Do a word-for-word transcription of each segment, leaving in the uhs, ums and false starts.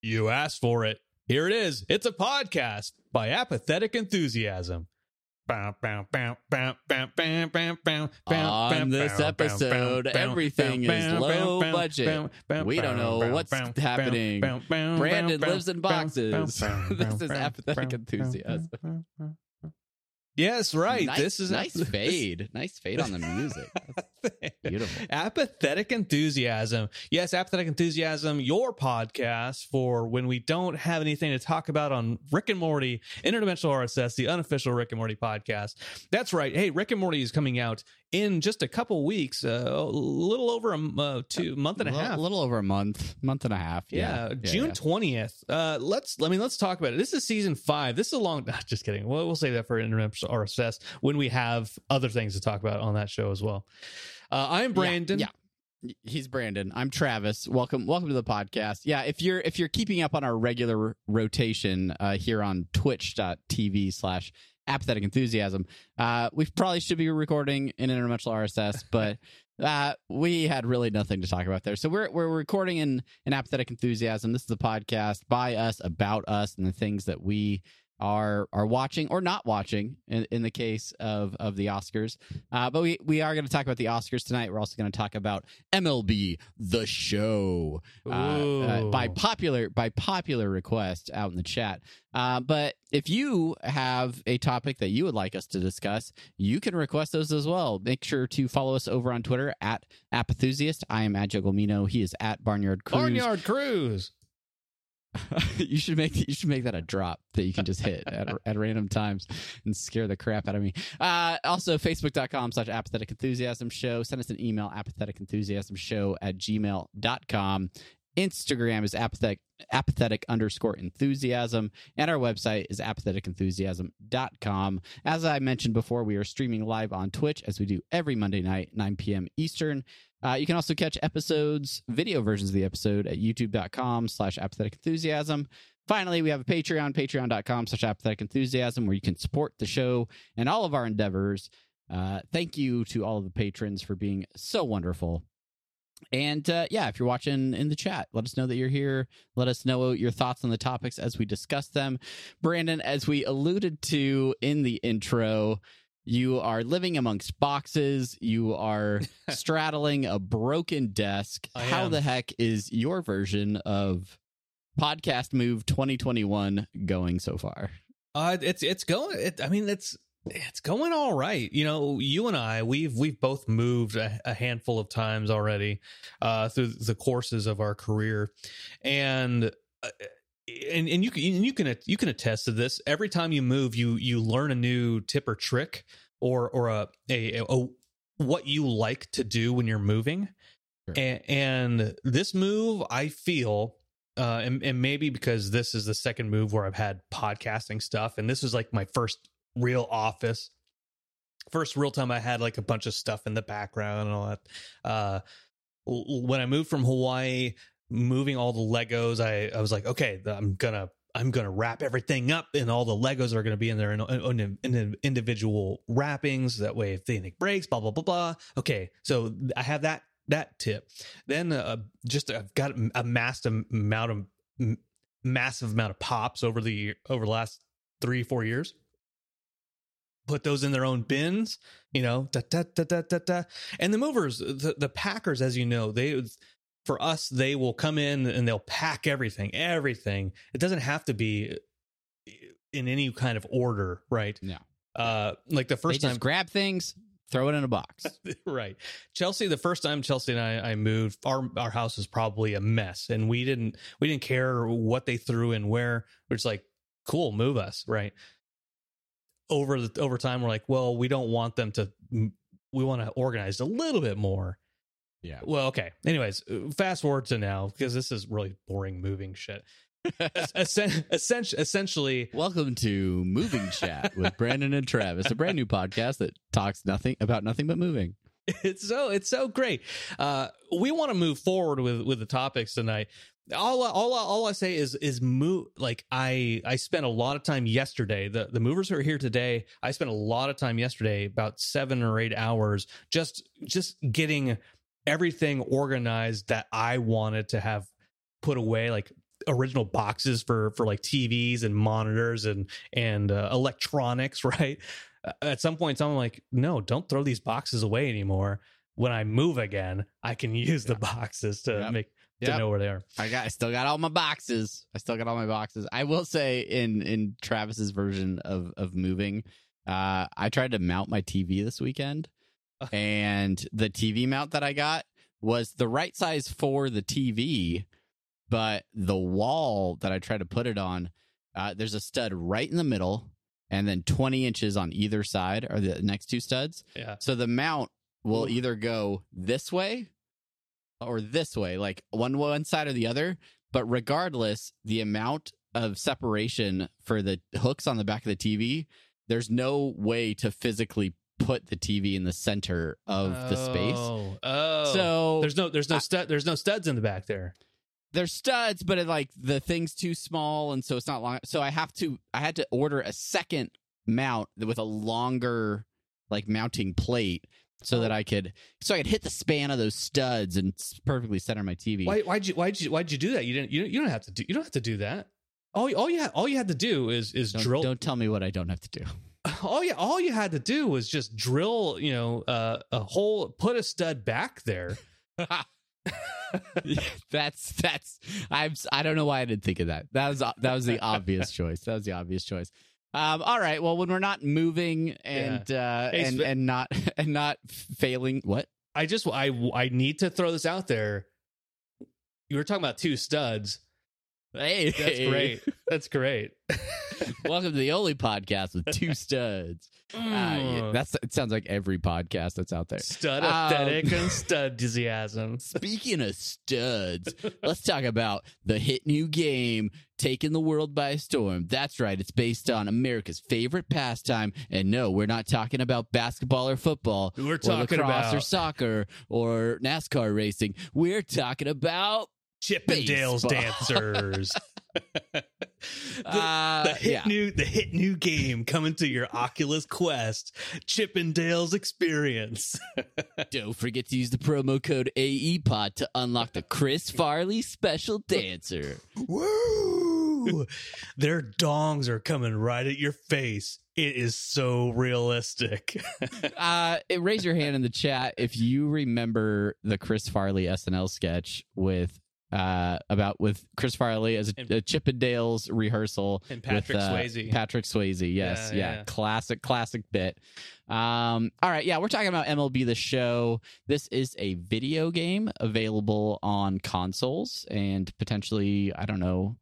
You asked for it. Here it is. It's a podcast by Apathetic Enthusiasm. On this episode, everything is low budget. We don't know what's happening. Brandon lives in boxes. This is Apathetic Enthusiasm. Yes, right. Nice, this is nice fade. This, nice fade on the music. That's beautiful. Apathetic Enthusiasm. Yes, Apathetic Enthusiasm, your podcast for when we don't have anything to talk about on Rick and Morty, Interdimensional R S S, the unofficial Rick and Morty podcast. That's right. Hey, Rick and Morty is coming out in just a couple weeks, uh, a little over a uh, two month and a half, a little over a month, month and a half. Yeah, yeah. June twentieth. Yeah. Uh, let's. I mean, let's talk about it. This is season five. This is a long. Not just kidding. We'll, we'll save that for Interdimensional R S S when we have other things to talk about on that show as well. Uh, I'm Brandon. Yeah. yeah. He's Brandon. I'm Travis. Welcome, welcome to the podcast. Yeah, if you're if you're keeping up on our regular rotation uh, here on twitch.tv slash Apathetic Enthusiasm, uh, we probably should be recording an Interdimensional R S S, but uh, we had really nothing to talk about there. So we're we're recording in an Apathetic Enthusiasm. This is a podcast by us, about us, and the things that we are are watching or not watching in, in the case of of the Oscars. Uh, but we, we are going to talk about the Oscars tonight. We're also going to talk about M L B The Show uh, uh, by popular by popular request out in the chat. Uh, but if you have a topic that you would like us to discuss, you can request those as well. Make sure to follow us over on Twitter at Apathusiast. I am at Jogolmino. He is at Barnyard Cruise. Barnyard Cruise. you should make you should make that a drop that you can just hit at, at random times and scare the crap out of me. Uh, also, facebook.com slash apathetic enthusiasm show. Send us an email, apathetic enthusiasm show at gmail dot com. Instagram is apathetic apathetic underscore enthusiasm, and our website is apathetic enthusiasm dot com. As I mentioned before, we are streaming live on Twitch as we do every Monday night, nine p.m. Eastern. Uh, you can also catch episodes, video versions of the episode at youtube.com slash apathetic enthusiasm. Finally, we have a Patreon, patreon.com slash apathetic enthusiasm, where you can support the show and all of our endeavors. Uh, thank you to all of the patrons for being so wonderful. And uh, yeah, if you're watching in the chat, let us know that you're here. Let us know your thoughts on the topics as we discuss them. Brandon, as we alluded to in the intro, you are living amongst boxes. You are straddling a broken desk. I How am. the heck is your version of Podcast Move twenty twenty-one going so far? Uh, it's it's going. It, I mean, it's it's going all right. You know, you and I, we've we've both moved a, a handful of times already uh, through the courses of our career, and. Uh, And and you can you can you can attest to this. Every time you move, you you learn a new tip or trick or or a a, a what you like to do when you're moving. Sure. And, and this move, I feel, uh, and, and maybe because this is the second move where I've had podcasting stuff, and this is like my first real office, first real time I had like a bunch of stuff in the background and all that. Uh, when I moved from Hawaii. Moving all the Legos, I, I was like, okay, I'm gonna I'm gonna wrap everything up, and all the Legos are gonna be in there in, in, in individual wrappings. That way, if anything breaks, blah blah blah blah. Okay, so I have that that tip. Then uh, just I've got a mass amount of massive amount of pops over the over the last three four years. Put those in their own bins, you know, da da da da da da. And the movers, the, the packers, as you know, they. for us, they will come in and they'll pack everything, everything. It doesn't have to be in any kind of order, right? No. Uh, like the first they time, just grab things, throw it in a box. Right. Chelsea, the first time Chelsea and I, I moved, our our house was probably a mess, and we didn't we didn't care what they threw and where. We're just like, cool, move us, right? Over the over time, we're like, well, we don't want them to. We want to organize a little bit more. Yeah. Well, okay. Anyways, fast forward to now, because this is really boring moving shit. Essentially, essentially, welcome to Moving Chat with Brandon and Travis, a brand new podcast that talks nothing about nothing but moving. It's so it's so great. Uh, we want to move forward with with the topics tonight. All all all I say is is move. Like I I spent a lot of time yesterday. The the movers who are here today, I spent a lot of time yesterday, about seven or eight hours, just just getting everything organized that I wanted to have put away, like original boxes for for like T Vs and monitors and and uh, electronics, right? At some point, I'm like, no, don't throw these boxes away anymore. When I move again, I can use yeah. the boxes to yep. make to yep. know where they are. I got, I still got all my boxes. I still got all my boxes. I will say, in in Travis's version of of moving, uh, I tried to mount my T V this weekend, and the T V mount that I got was the right size for the T V. But the wall that I try to put it on, uh, there's a stud right in the middle, and then twenty inches on either side are the next two studs. Yeah. So the mount will Ooh. either go this way or this way, like one one side or the other. But regardless, the amount of separation for the hooks on the back of the T V, there's no way to physically put the T V in the center of oh, the space. Oh, so there's no there's no stud there's no studs in the back there. They're studs, but it, like the thing's too small, and so it's not long. So I have to, I had to order a second mount with a longer, like mounting plate, so that I could, so I could hit the span of those studs and perfectly center my T V. Why, why'd you, why'd you, why'd you do that? You didn't, you don't, you don't have to do, you don't have to do that. All, all you had, all you had to do is, is don't, drill. Don't tell me what I don't have to do. All you, all you had to do was just drill, you know, uh, a hole, put a stud back there. that's that's I'm I don't know why I didn't think of that. That was that was the obvious choice. That was the obvious choice. Um, all right. Well, when we're not moving and yeah. uh, hey, and, and not and not failing, what I just I I need to throw this out there. You were talking about two studs. Hey, that's great. That's great. Welcome to the only podcast with two studs. Mm. Uh, yeah, that's it. Sounds like every podcast that's out there. Stud aesthetic um, and stud enthusiasm. Speaking of studs, let's talk about the hit new game taking the world by storm. That's right. It's based on America's favorite pastime, and no, we're not talking about basketball or football. We're talking or lacrosse about or soccer or NASCAR racing. We're talking about Chippendales Dancers. the, uh, the hit yeah. new the hit new game coming to your Oculus Quest, Chippendales Experience. Don't forget to use the promo code A E P O D to unlock the Chris Farley special dancer. Woo! Their dongs are coming right at your face. It is so realistic. uh, raise your hand in the chat if you remember the Chris Farley S N L sketch with uh about with Chris Farley as a, and, a Chippendales rehearsal and Patrick with, uh, Swayze. Patrick Swayze, yes, yeah, yeah. yeah, classic, classic bit. Um, all right, yeah, we're talking about M L B The Show. This is a video game available on consoles and potentially, I don't know,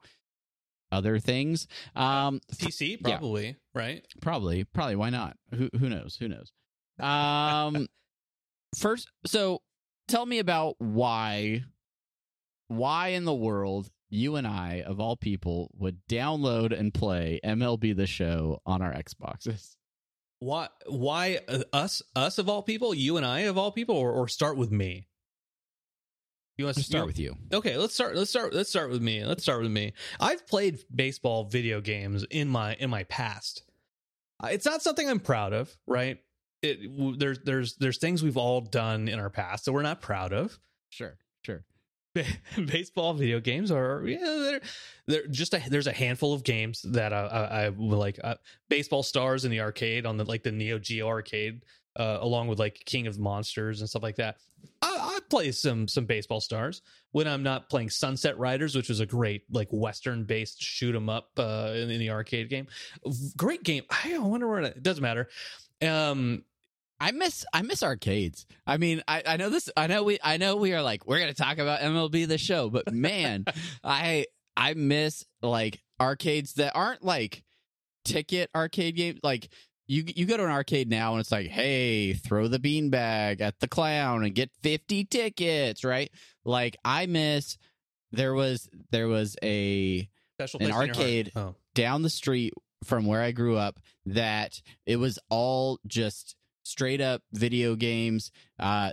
other things. Um, P C probably, yeah. right? Probably, probably. Why not? Who who knows? Who knows? Um, first, so tell me about why. Why in the world you and I, of all people, would download and play M L B The Show on our Xboxes? Why? Why uh, us? Us of all people? You and I of all people? Or, or start with me? You want to start you? with you? Okay, let's start. Let's start. Let's start with me. Let's start with me. I've played baseball video games in my in my past. It's not something I'm proud of, right? It there's there's there's things we've all done in our past that we're not proud of. Sure, sure. Baseball video games are yeah they're, they're just a, there's a handful of games that I, I, I like uh, Baseball Stars in the arcade on the like the Neo Geo arcade uh, along with like King of Monsters and stuff like that. I, play some some baseball stars when I'm not playing Sunset Riders, which was a great like Western based shoot 'em up uh, in, in the arcade game. Great game. I wonder where it, it doesn't matter. Um, I miss I miss arcades. I mean, I, I know this. I know we I know we are like we're gonna talk about M L B The Show, but man, I I miss like arcades that aren't like ticket arcade games. Like you you go to an arcade now and it's like, hey, throw the beanbag at the clown and get fifty tickets, right? Like I miss there was there was a special an arcade oh. down the street from where I grew up that it was all just straight up video games, uh,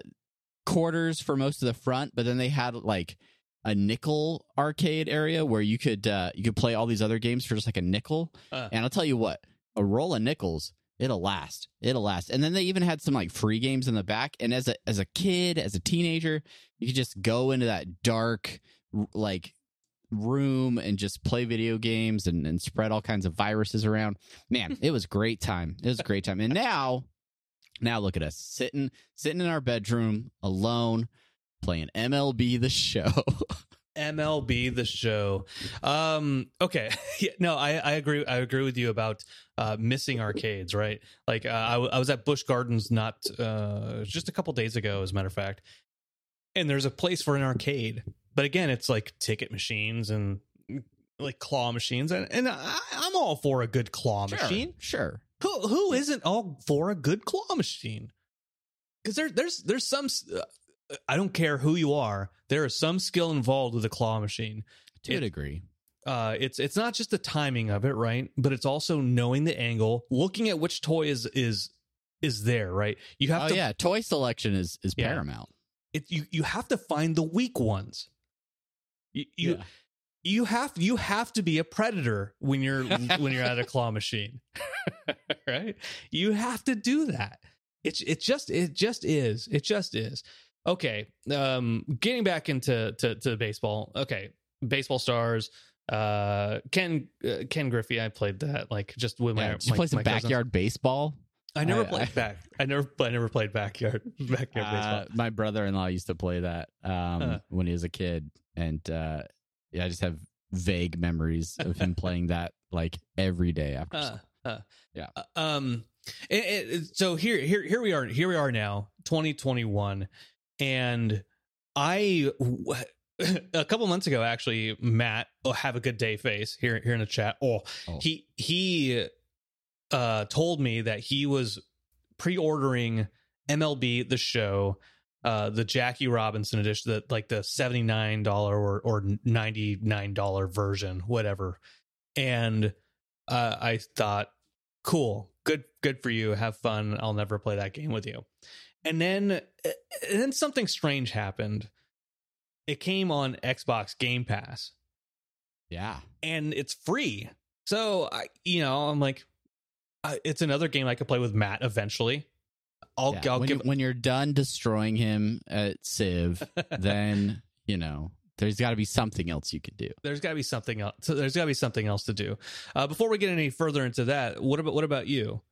quarters for most of the front, but then they had like a nickel arcade area where you could uh, you could play all these other games for just like a nickel. Uh. And I'll tell you what, a roll of nickels, it'll last, it'll last. And then they even had some like free games in the back. And as a as a kid, as a teenager, you could just go into that dark like room and just play video games and, and spread all kinds of viruses around. Man, it was great time. It was a great time. And now. Now look at us sitting sitting in our bedroom alone playing M L B The Show. M L B The Show. Um, okay, yeah, no, I, I agree. I agree with you about uh, missing arcades, right? Like uh, I, I was at Busch Gardens not uh, just a couple days ago, as a matter of fact. And there's a place for an arcade, but again, it's like ticket machines and like claw machines, and, and I, I'm all for a good claw sure, machine, sure. Who who isn't all for a good claw machine? Because there, there's there's some. Uh, I don't care who you are. There is some skill involved with a claw machine. To a degree, uh, it's it's not just the timing of it, right? But it's also knowing the angle, looking at which toy is is is there, right? You have oh, to. Yeah, toy selection is is yeah. paramount. It you you have to find the weak ones. You you, yeah. you have you have to be a predator when you're when you're at a claw machine. Right, you have to do that. It's it just it just is it just is okay. Um, getting back into to, to baseball. Okay, baseball stars. Uh, Ken uh, Ken Griffey. I played that like just with my. Yeah, did you my, play some my backyard cousins. baseball? I never I, played I, back. I never I never played backyard backyard uh, baseball. My brother-in-law used to play that um, huh. when he was a kid, and uh, yeah, I just have vague memories of him playing that like every day after. Uh. Uh, yeah. Um. It, it, so here, here, here we are. Here we are now, twenty twenty-one, and I a couple months ago actually, Matt, oh, have a good day face here here in the chat. Oh, oh. he he uh, told me that he was pre-ordering M L B The Show, uh, the Jackie Robinson edition, the like the seventy-nine dollars or or ninety-nine dollars version, whatever, and. Uh, I thought, cool, good, good for you. Have fun. I'll never play that game with you. And then, and then something strange happened. It came on Xbox Game Pass. Yeah, and it's free. So I, you know, I'm like, uh, it's another game I could play with Matt eventually. I'll, yeah, I'll when give you, when you're done destroying him at Civ, then you know. There's got to be something else you could do. There's got to be something else. So there's got to be something else to do. Uh, before we get any further into that, what about what about you?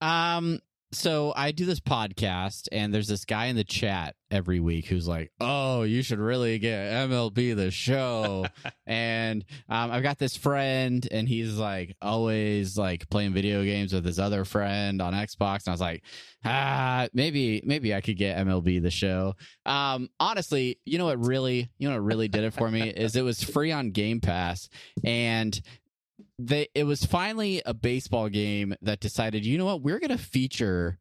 Um, so I do this podcast, and there's this guy in the chat every week who's like, "Oh, you should really get M L B The Show." And um, I've got this friend, and he's like always like playing video games with his other friend on Xbox. And I was like, ah, maybe maybe I could get M L B The Show. Um, honestly, you know what really you know what really did it for me is it was free on Game Pass, and they it was finally a baseball game that decided, you know what, we're gonna feature.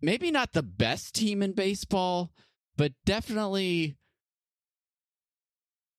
Maybe not the best team in baseball, but definitely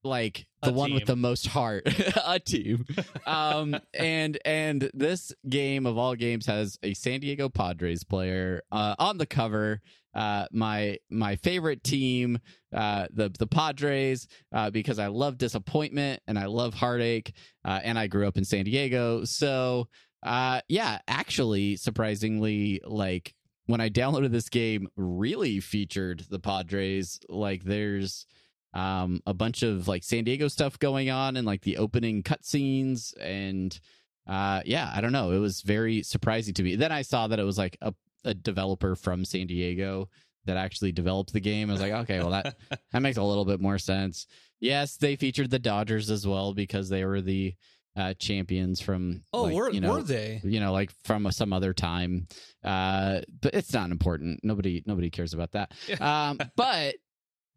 like the one with the most heart, a team. Um, and and this game of all games has a San Diego Padres player uh, on the cover. Uh, my my favorite team, uh, the the Padres, uh, because I love disappointment and I love heartache, uh, and I grew up in San Diego. So uh, yeah, actually, surprisingly, like. When I downloaded this game, really featured the Padres. Like there's um, a bunch of like San Diego stuff going on and like the opening cutscenes. And uh, yeah, I don't know. It was very surprising to me. Then I saw that it was like a, a developer from San Diego that actually developed the game. I was like, okay, well, that, that makes a little bit more sense. Yes, they featured the Dodgers as well because they were the uh, champions from... Oh, like, were, you know, were they? You know, like from some other time. Uh, but it's not important. Nobody nobody cares about that. Um, but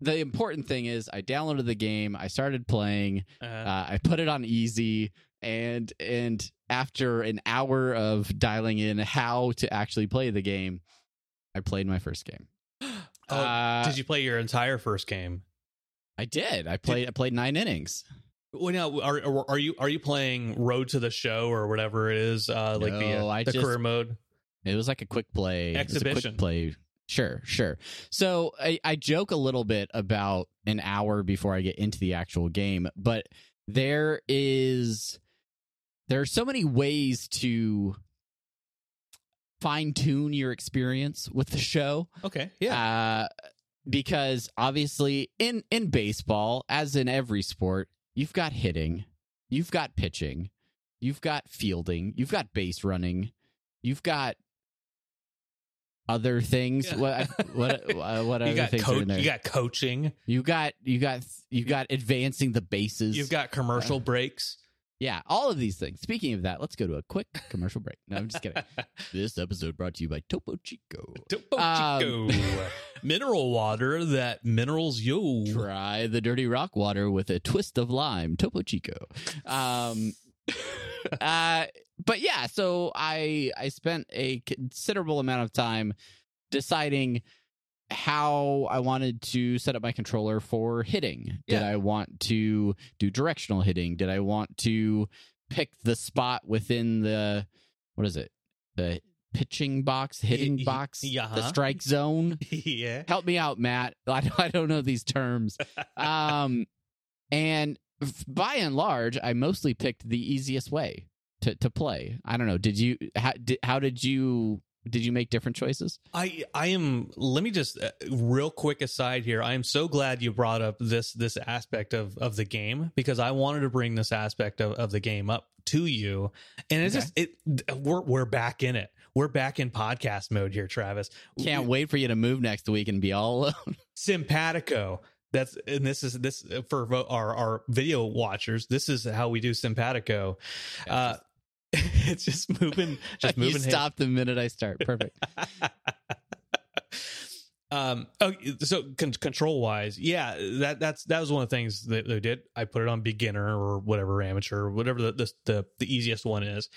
the important thing is I downloaded the game. I started playing. Uh-huh. Uh, I put it on easy. And and after an hour of dialing in how to actually play the game, I played my first game. Oh, uh, did you play your entire first game? I did. I played. Did, I played nine innings. Well, now are are you are you playing Road to the Show or whatever it is? Uh, like no, the, the just, career mode. It was like a quick play exhibition. Quick play. Sure, sure. So I, I joke a little bit about an hour before I get into the actual game, but there is there are so many ways to fine-tune your experience with the show. Okay, yeah. Uh, because obviously in, in baseball, as in every sport, you've got hitting, you've got pitching, you've got fielding, you've got base running, you've got other things. Yeah. What what uh, what you other things co- are in there? You got coaching. You got you got you got advancing the bases. You've got commercial uh, breaks. Yeah, all of these things. Speaking of that, let's go to a quick commercial break. No, I'm just kidding. This episode brought to you by Topo Chico. Topo um, Chico. Mineral water that minerals you. Try the dirty rock water with a twist of lime. Topo Chico. Um, uh, but yeah, so I I spent a considerable amount of time deciding how I wanted to set up my controller for hitting. Did yeah. I want to do directional hitting? Did I want to pick the spot within the, what is it? The pitching box, hitting y- box, y- uh-huh. the strike zone. Yeah. Help me out, Matt. I, I don't know these terms. um, and by and large, I mostly picked the easiest way to, to play. I don't know. Did you, how did, how did you, Did you make different choices? I, I am. Let me just uh, real quick aside here. I am so glad you brought up this this aspect of, of the game because I wanted to bring this aspect of, of the game up to you. And it's okay. just it. We're we're back in it. We're back in podcast mode here, Travis. Can't we, wait for you to move next week and be all alone. Simpatico. That's and this is this for our our video watchers. This is how we do Simpatico. Uh, it's just moving just moving. You stop the minute I start. Perfect. um oh, so con- control wise yeah that that's that was one of the things that they did. I put it on beginner or whatever, amateur, whatever the the, the, the easiest one is,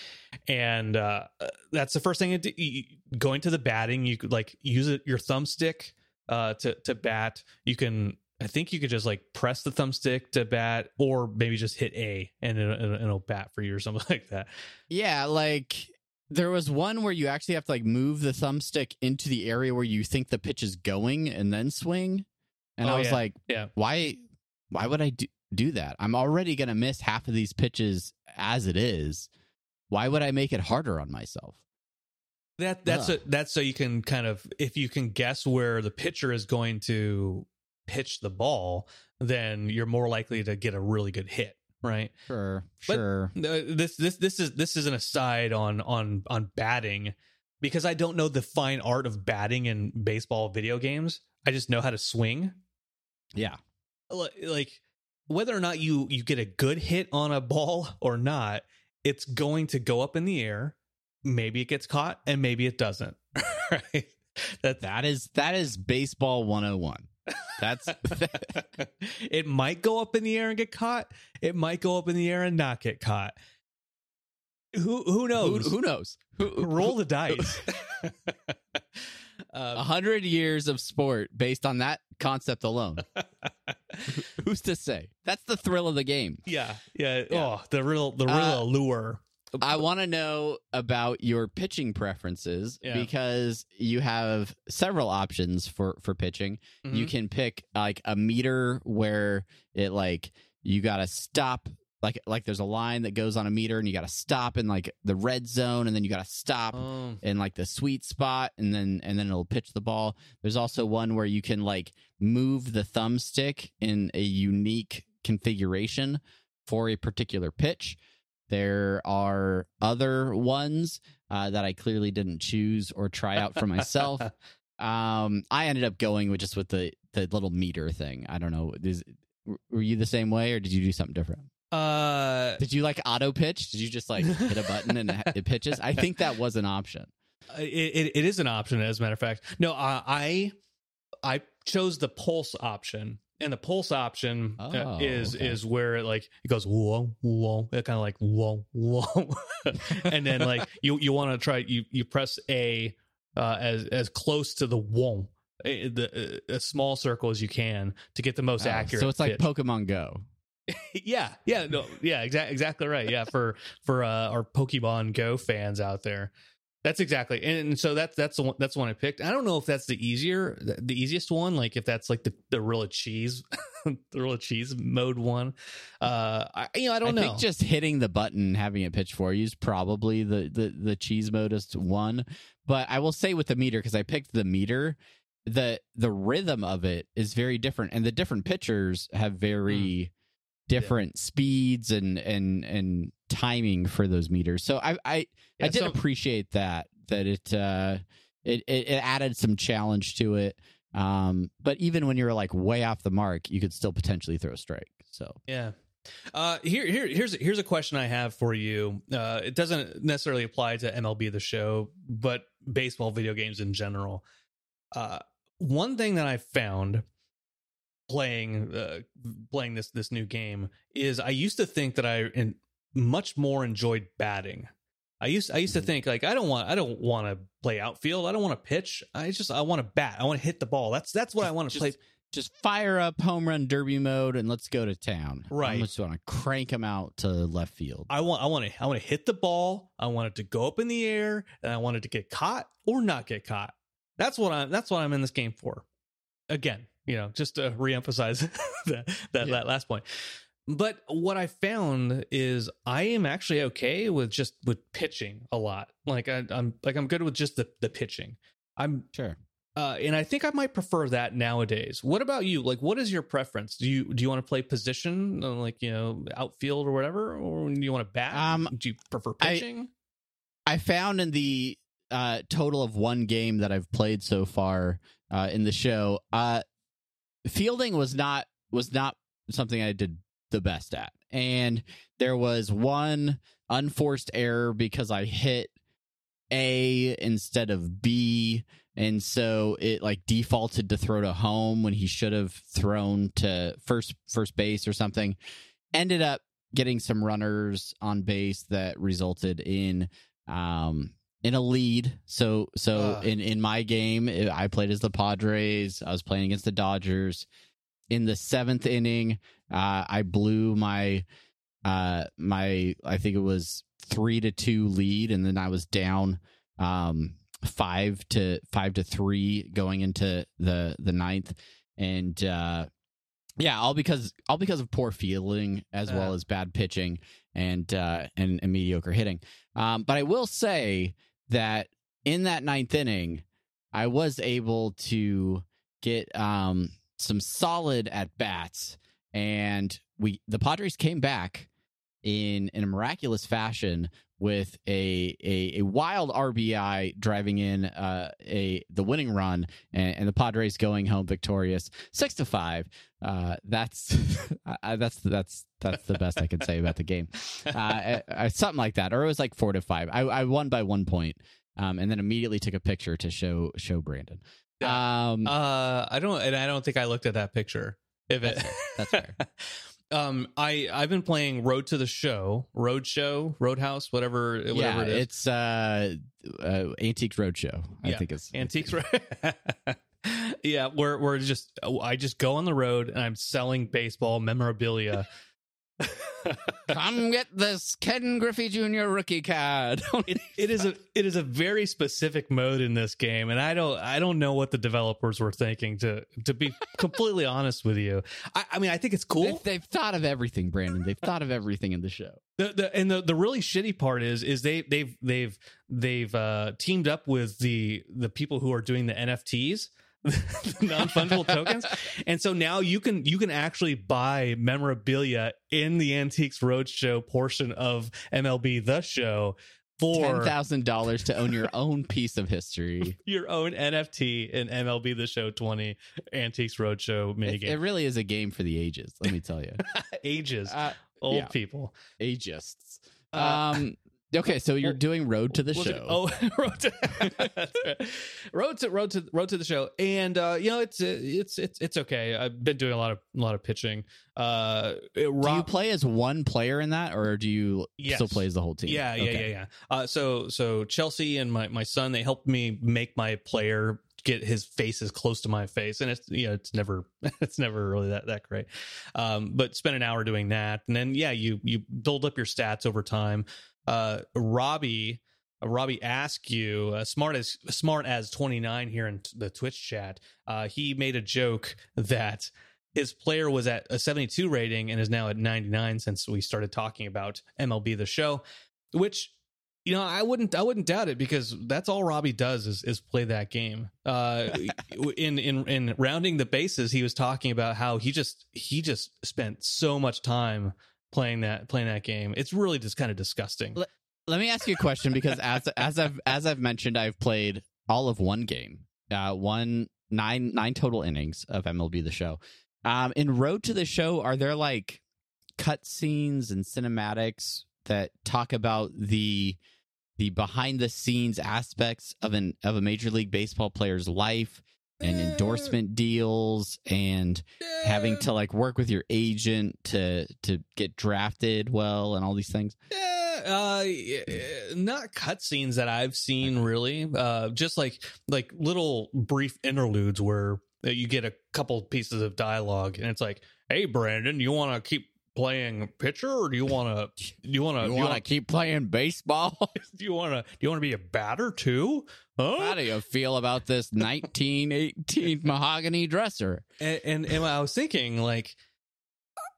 and uh that's the first thing it did. Going to the batting, you could like use it your thumbstick uh to to bat. You can, I think you could just like press the thumbstick to bat, or maybe just hit A and it'll, it'll bat for you or something like that. Yeah, like there was one where you actually have to like move the thumbstick into the area where you think the pitch is going and then swing. And oh, I was yeah. like, yeah. why why would I do, do that? I'm already going to miss half of these pitches as it is. Why would I make it harder on myself? That That's, a, that's so you can kind of, if you can guess where the pitcher is going to pitch the ball, then you're more likely to get a really good hit, right? Sure, but sure. This this this is this is an aside on on on batting, because I don't know the fine art of batting in baseball video games. I just know how to swing. Yeah, like whether or not you you get a good hit on a ball or not, it's going to go up in the air. Maybe it gets caught, and maybe it doesn't. Right? That that is that is baseball one oh one. That's that. It might go up in the air and get caught. It might go up in the air and not get caught. Who who knows? Who, who knows? Who, Roll who, the dice. A hundred years of sport based on that concept alone. Who's to say? That's the thrill of the game. Yeah, yeah. yeah. Oh, the real the real uh, allure. I want to know about your pitching preferences yeah. because you have several options for, for pitching. Mm-hmm. You can pick like a meter where it like you got to stop like like there's a line that goes on a meter and you got to stop in like the red zone, and then you got to stop oh. in like the sweet spot, and then and then it'll pitch the ball. There's also one where you can like move the thumbstick in a unique configuration for a particular pitch. There are other ones uh, that I clearly didn't choose or try out for myself. Um, I ended up going with just with the, the little meter thing. I don't know. Is, were you the same way, or did you do something different? Uh, did you like auto pitch? Did you just like hit a button and it pitches? I think that was an option. It, it, it is an option, as a matter of fact. No, uh, I I chose the pulse option, and the pulse option oh, uh, is okay. is where it like it goes whoa whoa, it kind of like whoa whoa, and then like you you want to try you you press A uh, as as close to the whoa a, the a small circle as you can to get the most oh, accurate. So it's like pitch. Pokemon Go. yeah, yeah, no, yeah, exactly, exactly right. Yeah, for for uh, our Pokemon Go fans out there. That's exactly, and so that's that's the one, that's the one I picked. I don't know if that's the easier, the easiest one. Like if that's like the the real cheese, the real cheese mode one. Uh, I, you know, I don't I know. I think just hitting the button, and having it pitch for you is probably the the the cheese modest one. But I will say with the meter, because I picked the meter, the the rhythm of it is very different, and the different pitchers have very mm. different yeah. speeds and and and timing for those meters. So I I. Yeah, I did so, appreciate that that it, uh, it it it added some challenge to it. Um, but even when you were like way off the mark, you could still potentially throw a strike. So yeah, uh, here here here's here's a question I have for you. Uh, it doesn't necessarily apply to M L B The Show, but baseball, video games in general. Uh, one thing that I found playing uh, playing this this new game is I used to think that I in, much more enjoyed batting. I used I used to think like I don't want I don't want to play outfield. I don't want to pitch. I just I want to bat. I want to hit the ball. That's that's what just, I want to play. Just fire up home run derby mode and let's go to town. Right. I just want to crank them out to left field. I want I want to I want to hit the ball. I want it to go up in the air, and I want it to get caught or not get caught. That's what I'm that's what I'm in this game for. Again, you know, just to reemphasize that that, yeah. that last point. But what I found is I am actually okay with just with pitching a lot. Like I, I'm like I'm good with just the, the pitching. I'm sure, uh, and I think I might prefer that nowadays. What about you? Like, what is your preference? Do you do you want to play position, like you know, outfield or whatever, or do you want to bat? Um, do you prefer pitching? I, I found in the uh, total of one game that I've played so far uh, in the show, uh, fielding was not was not something I did the best at, and there was one unforced error because I hit A instead of B, and so it like defaulted to throw to home when he should have thrown to first first base or something. Ended up getting some runners on base that resulted in um in a lead. So so uh. in in my game, I played as the Padres. I was playing against the Dodgers. In the seventh inning, uh, I blew my, uh, my I think it was three to two lead, and then I was down um, five to five to three going into the the ninth, and uh, yeah, all because all because of poor fielding as uh, well as bad pitching and uh, and, and mediocre hitting. Um, but I will say that in that ninth inning, I was able to get. Um, some solid at bats, and we the Padres came back in, in a miraculous fashion with a a, a wild R B I driving in uh, a the winning run, and, and the Padres going home victorious, six to five. Uh, that's I, that's that's that's the best I can say about the game. Uh, I, something like that, or it was like four to five. I, I won by one point, um, and then immediately took a picture to show show Brandon. Um, uh, I don't, and I don't think I looked at that picture. If it, that's fair. That's fair. um, I I've been playing Road to the Show, Road Show, Roadhouse, whatever, yeah, whatever it is. It's uh, uh Antiques Roadshow. I yeah. think it's Antiques. yeah, we're we're just I just go on the road and I'm selling baseball memorabilia. Come get this Ken Griffey Junior rookie card. it, it is a it is a very specific mode in this game, and I don't I don't know what the developers were thinking. To to be completely honest with you, I, I mean I think it's cool. They've, they've thought of everything, Brandon. They've thought of everything in the show. The, the and the, the really shitty part is is they they've they've they've uh, teamed up with the the people who are doing the N F Ts. Non-fungible tokens, and so now you can you can actually buy memorabilia in the Antiques Roadshow portion of M L B The Show for ten thousand dollars to own your own piece of history. Your own N F T in M L B The Show twenty Antiques Roadshow minigame. It, it really is a game for the ages, let me tell you. Ages. Uh, Old yeah. people. Ageists. Uh, um, okay, so you're well, doing Road to the well, Show. Oh, road, to, that's right. road to Road to Road to the Show, and uh, you know it's it's it's it's okay. I've been doing a lot of a lot of pitching. Uh, it, Rob, do you play as one player in that, or do you yes. still play as the whole team? Yeah, yeah, okay. yeah, yeah. Uh, so so Chelsea and my my son, they helped me make my player get his face as close to my face, and it's you know it's never it's never really that that great. Um, but spend an hour doing that, and then yeah, you you build up your stats over time. Uh, Robbie, uh, Robbie Askew, uh, smart as smart as twenty-nine here in t- the Twitch chat. Uh, he made a joke that his player was at a seventy-two rating and is now at ninety-nine since we started talking about M L B The Show, which, you know, I wouldn't I wouldn't doubt it, because that's all Robbie does is, is play that game. Uh, in in in rounding the bases, he was talking about how he just he just spent so much time playing that playing that game. It's really just kind of disgusting. Let, let me ask you a question, because as as I've as I've mentioned, I've played all of one game, uh, one nine nine total innings of M L B The Show. Um, in Road to the Show, are there like cutscenes and cinematics that talk about the the behind the scenes aspects of an of a Major League Baseball player's life? And endorsement deals and having to like work with your agent to to get drafted well and all these things. Uh, not cutscenes that I've seen really. Uh, just like like little brief interludes where you get a couple pieces of dialogue and it's like, "Hey, Brandon, you want to keep playing pitcher, or do you want to you want to you want to keep playing baseball? do you want to do you want to be a batter too? Huh? How do you feel about this nineteen eighteen mahogany dresser?" And, and and I was thinking, like,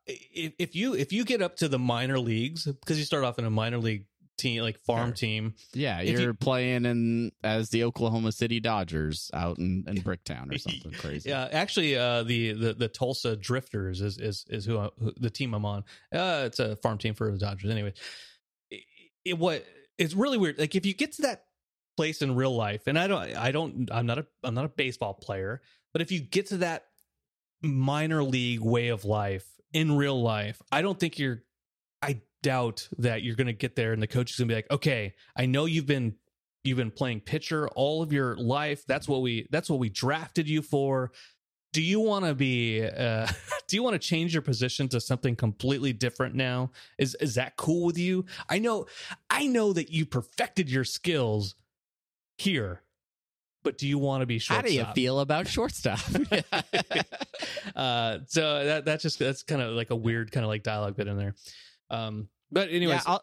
if if you if you get up to the minor leagues, because you start off in a minor league team, like farm sure. team, yeah, you're you, playing in as the Oklahoma City Dodgers out in, in Bricktown or something crazy. Yeah, actually, uh, the, the the Tulsa Drifters is is is who, I, who the team I'm on. Uh, it's a farm team for the Dodgers, anyway. It, it what it's really weird. Like, if you get to that place in real life, and I don't, I don't, I'm not a, I'm not a baseball player, but if you get to that minor league way of life in real life, I don't think you're, I. doubt that you're going to get there and the coach is going to be like, "Okay, I know you've been you've been playing pitcher all of your life. That's what we that's what we drafted you for. Do you want to be uh, do you want to change your position to something completely different now? Is is that cool with you? I know I know that you perfected your skills here, but do you want to be shortstop? How do you feel about shortstop?" uh, so that that's just that's kind of like a weird kind of like dialogue bit in there. Um, but anyways, yeah,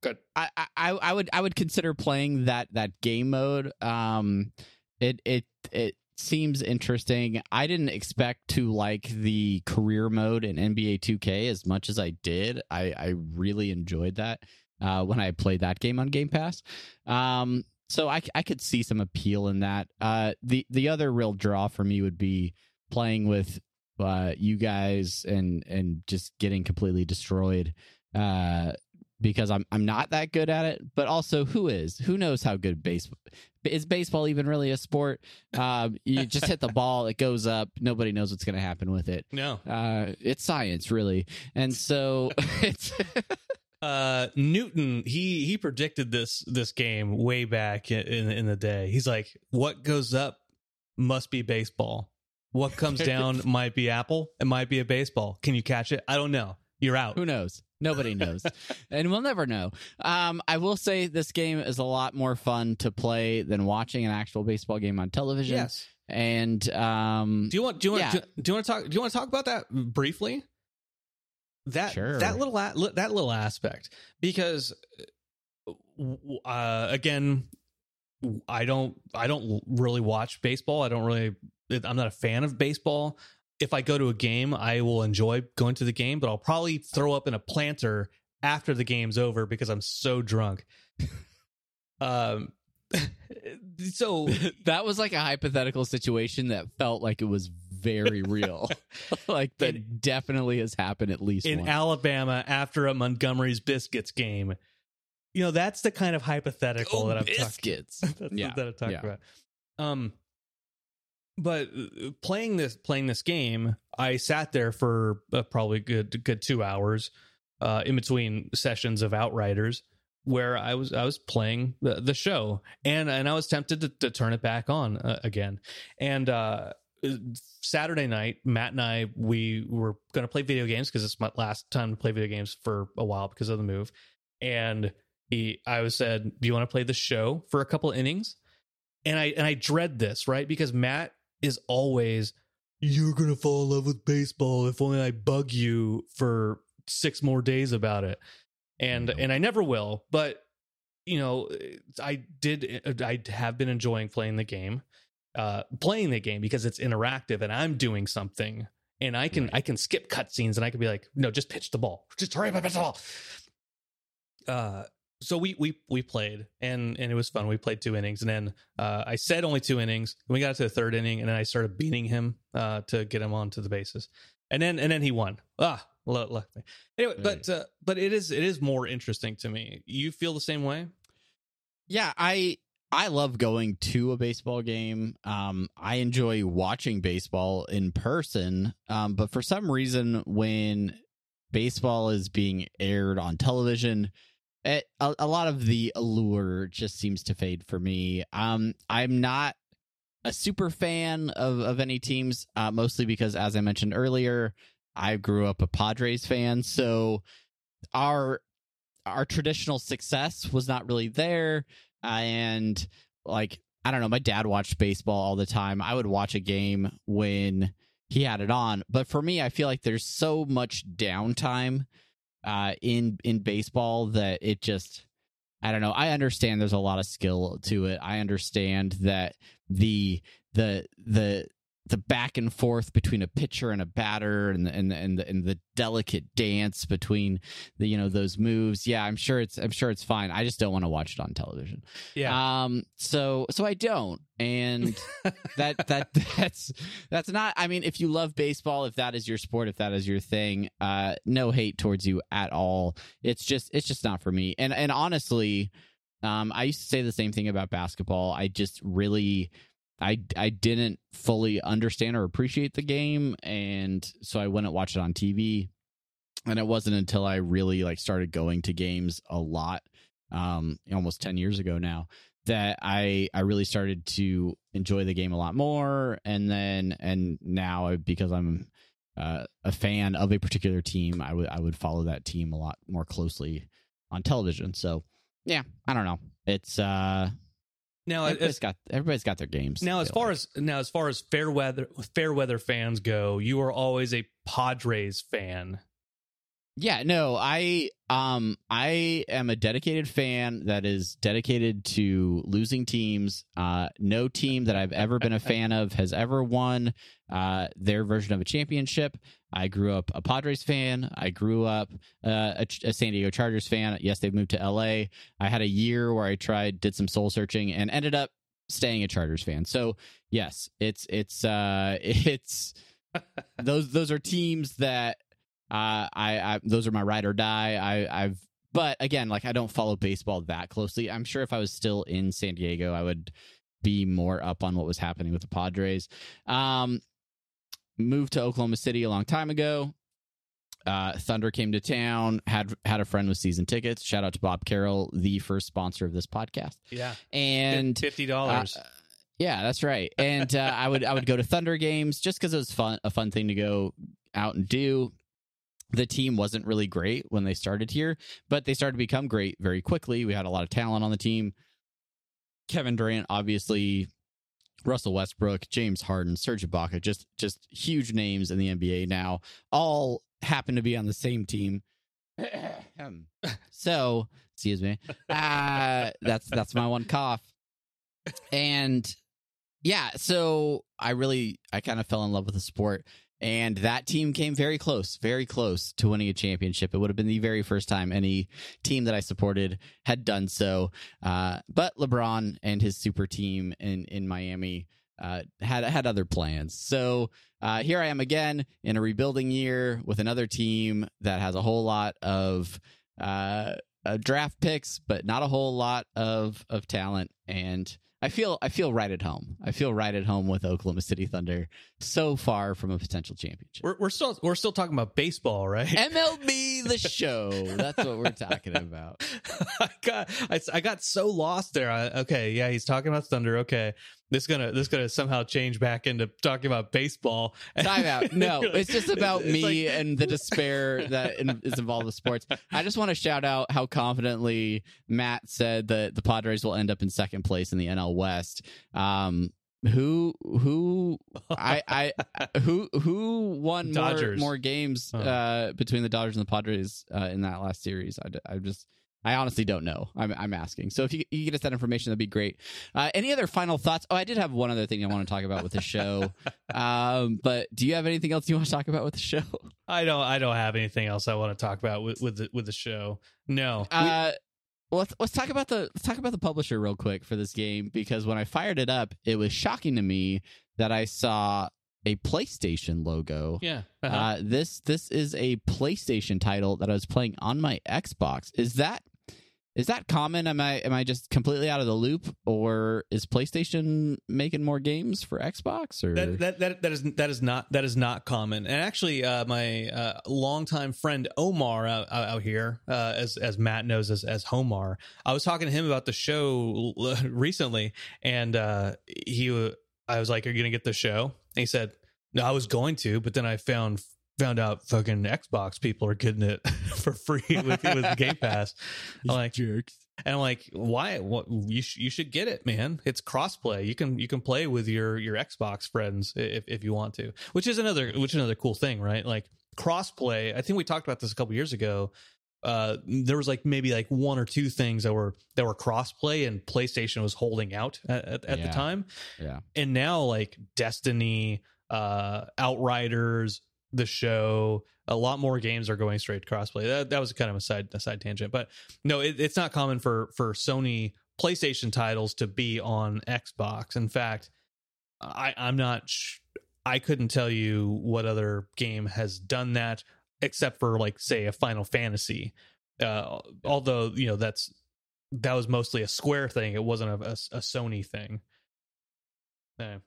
good. I, I, I would, I would consider playing that, that game mode. Um, it, it, it seems interesting. I didn't expect to like the career mode in N B A two K as much as I did. I, I really enjoyed that, uh, when I played that game on Game Pass. Um, so I, I could see some appeal in that. Uh, the, the other real draw for me would be playing with, uh, you guys and, and just getting completely destroyed. Uh, because I'm I'm not that good at it, but also who is? Who knows how good baseball is? Baseball even really a sport? Um, you just hit the ball, it goes up. Nobody knows what's going to happen with it. No, uh, it's science, really. And so it's uh, Newton. He he predicted this this game way back in, in in the day. He's like, "What goes up must be baseball. What comes down might be apple. It might be a baseball. Can you catch it? I don't know. You're out. Who knows?" Nobody knows, and we'll never know. Um, I will say this game is a lot more fun to play than watching an actual baseball game on television. Yes. And um, do you want do you want yeah. do, do you want to talk do you want to talk about that briefly? That sure. that little that little aspect, because uh, again, I don't I don't really watch baseball. I don't really I'm not a fan of baseball. If I go to a game, I will enjoy going to the game, but I'll probably throw up in a planter after the game's over because I'm so drunk. um, so that was like a hypothetical situation that felt like it was very real. Like that in, definitely has happened at least in once. Alabama after a Montgomery's Biscuits game. you know, that's the kind of hypothetical Go that I've biscuits. talked about. Yeah. That I've talked yeah. about. Um, but playing this playing this game, I sat there for uh, probably good good two hours uh, in between sessions of Outriders, where I was I was playing the, the show, and and I was tempted to, to turn it back on uh, again. And uh, Saturday night, Matt and I we were going to play video games because it's my last time to play video games for a while because of the move. And he, I was said, "Do you want to play the show for a couple innings?" And I and I dread this, right? Because Matt is always, "You're gonna fall in love with baseball if only I bug you for six more days about it," and no. and I never will. But you know, I did. I have been enjoying playing the game, uh, playing the game because it's interactive and I'm doing something, and I can right. I can skip cutscenes and I can be like, "No, just pitch the ball. Just hurry up and pitch the ball." Uh, so we we we played and and it was fun. We played two innings and then uh, I said only two innings. We got to the third inning and then I started beating him uh, to get him onto the bases, and then and then he won. Ah, luckily. Anyway, right. but uh, but it is it is more interesting to me. You feel the same way? Yeah, I I love going to a baseball game. Um, I enjoy watching baseball in person. Um, but for some reason, when baseball is being aired on television, It, a, a lot of the allure just seems to fade for me. Um, I'm not a super fan of, of any teams, uh, mostly because, as I mentioned earlier, I grew up a Padres fan. So our our traditional success was not really there. Uh, and, like, I don't know, my dad watched baseball all the time. I would watch a game when he had it on. But for me, I feel like there's so much downtime Uh, in in baseball that it just, I don't know. I understand there's a lot of skill to it. I understand that the the the the back and forth between a pitcher and a batter and and and the, and the delicate dance between the you know those moves. Yeah, I'm sure it's I'm sure it's fine. I just don't want to watch it on television. Yeah. Um. So so I don't. And that that that's that's not. I mean, if you love baseball, if that is your sport, if that is your thing, uh, no hate towards you at all. It's just it's just not for me. And and honestly, um, I used to say the same thing about basketball. I just really, I I didn't fully understand or appreciate the game, and so I wouldn't watch it on T V. And it wasn't until I really like started going to games a lot, um, almost ten years ago now, that I, I really started to enjoy the game a lot more. And then, and now I, because I'm uh, a fan of a particular team, I would, I would follow that team a lot more closely on television. So yeah, I don't know. It's, uh, now everybody's, as, got, everybody's got their games. Now, as far like. as, now, as far as fair weather, fair weather fans go, you are always a Padres fan. Yeah, no, I um I am a dedicated fan that is dedicated to losing teams. Uh, no team that I've ever been a fan of has ever won uh, their version of a championship. I grew up a Padres fan. I grew up uh, a, a San Diego Chargers fan. Yes, they've moved to L A. I had a year where I tried, did some soul searching, and ended up staying a Chargers fan. So yes, it's it's uh, it's those those are teams that. Uh, I, I those are my ride or die. I, I've but again, like I don't follow baseball that closely. I'm sure if I was still in San Diego, I would be more up on what was happening with the Padres. Um, moved to Oklahoma City a long time ago. Uh, Thunder came to town. had had a friend with season tickets. Shout out to Bob Carroll, the first sponsor of this podcast. Yeah, and fifty dollars. Uh, yeah, that's right. And uh, I would I would go to Thunder games just because it was fun a fun thing to go out and do. The team wasn't really great when they started here, but they started to become great very quickly. We had a lot of talent on the team. Kevin Durant, obviously, Russell Westbrook, James Harden, Serge Ibaka, just just huge names in the N B A now, all happen to be on the same team. So, excuse me, uh, that's that's my one cough. And yeah, so I really, I kind of fell in love with the sport. And that team came very close, very close to winning a championship. It would have been the very first time any team that I supported had done so. Uh, but LeBron and his super team in, in Miami uh, had had other plans. So uh, here I am again in a rebuilding year with another team that has a whole lot of uh, uh, draft picks, but not a whole lot of of talent. And I feel I feel right at home. I feel right at home with Oklahoma City Thunder. So far from a potential championship. We're, we're still we're still talking about baseball, right? M L B The Show. That's what we're talking about. I got I, I got so lost there. I, okay, yeah, he's talking about Thunder. Okay, this gonna this gonna somehow change back into talking about baseball. Timeout. No, it's just about it's me like... and the despair that is involved with sports. I just want to shout out how confidently Matt said that the Padres will end up in second place in the N L West. Um, who who I I who who won more, more games uh, between the Dodgers and the Padres uh, in that last series? I, I just I honestly don't know. I'm I'm asking. So if you, you get us that information, that'd be great. Uh, any other final thoughts? Oh, I did have one other thing I want to talk about with the show. Um, but do you have anything else you want to talk about with the show? I don't. I don't have anything else I want to talk about with with the, with the show. No. Uh, we- Well, let's let's talk about the let's talk about the publisher real quick for this game, because when I fired it up, it was shocking to me that I saw a PlayStation logo. Yeah, uh-huh. uh, this this is a PlayStation title that I was playing on my Xbox. Is that is that common? Am I am I just completely out of the loop, or is PlayStation making more games for Xbox? Or that that that, that is that is not that is not common. And actually, uh, my uh, longtime friend Omar out, out here, uh, as as Matt knows as as Homar, I was talking to him about the show recently, and uh, he. I was like, "Are you gonna get the show?" And he said, "No, I was going to, but then I found found out fucking Xbox people are getting it for free with, with Game Pass." I'm like, jerks, and I'm like, "Why? What? You sh- you should get it, man. It's crossplay. You can you can play with your your Xbox friends if if you want to, which is another which is another cool thing, right? Like crossplay. I think we talked about this a couple years ago." Uh, there was like maybe like one or two things that were that were crossplay, and PlayStation was holding out at, at, at yeah. the time. Yeah, and now like Destiny, uh, Outriders, the show, a lot more games are going straight to crossplay. That that was kind of a side a side tangent, but no, it, it's not common for for Sony PlayStation titles to be on Xbox. In fact, I I'm not sh- I couldn't tell you what other game has done that. Except for like, say, a Final Fantasy, uh, although you know that's that was mostly a Square thing. It wasn't a, a, a Sony thing. Anyway,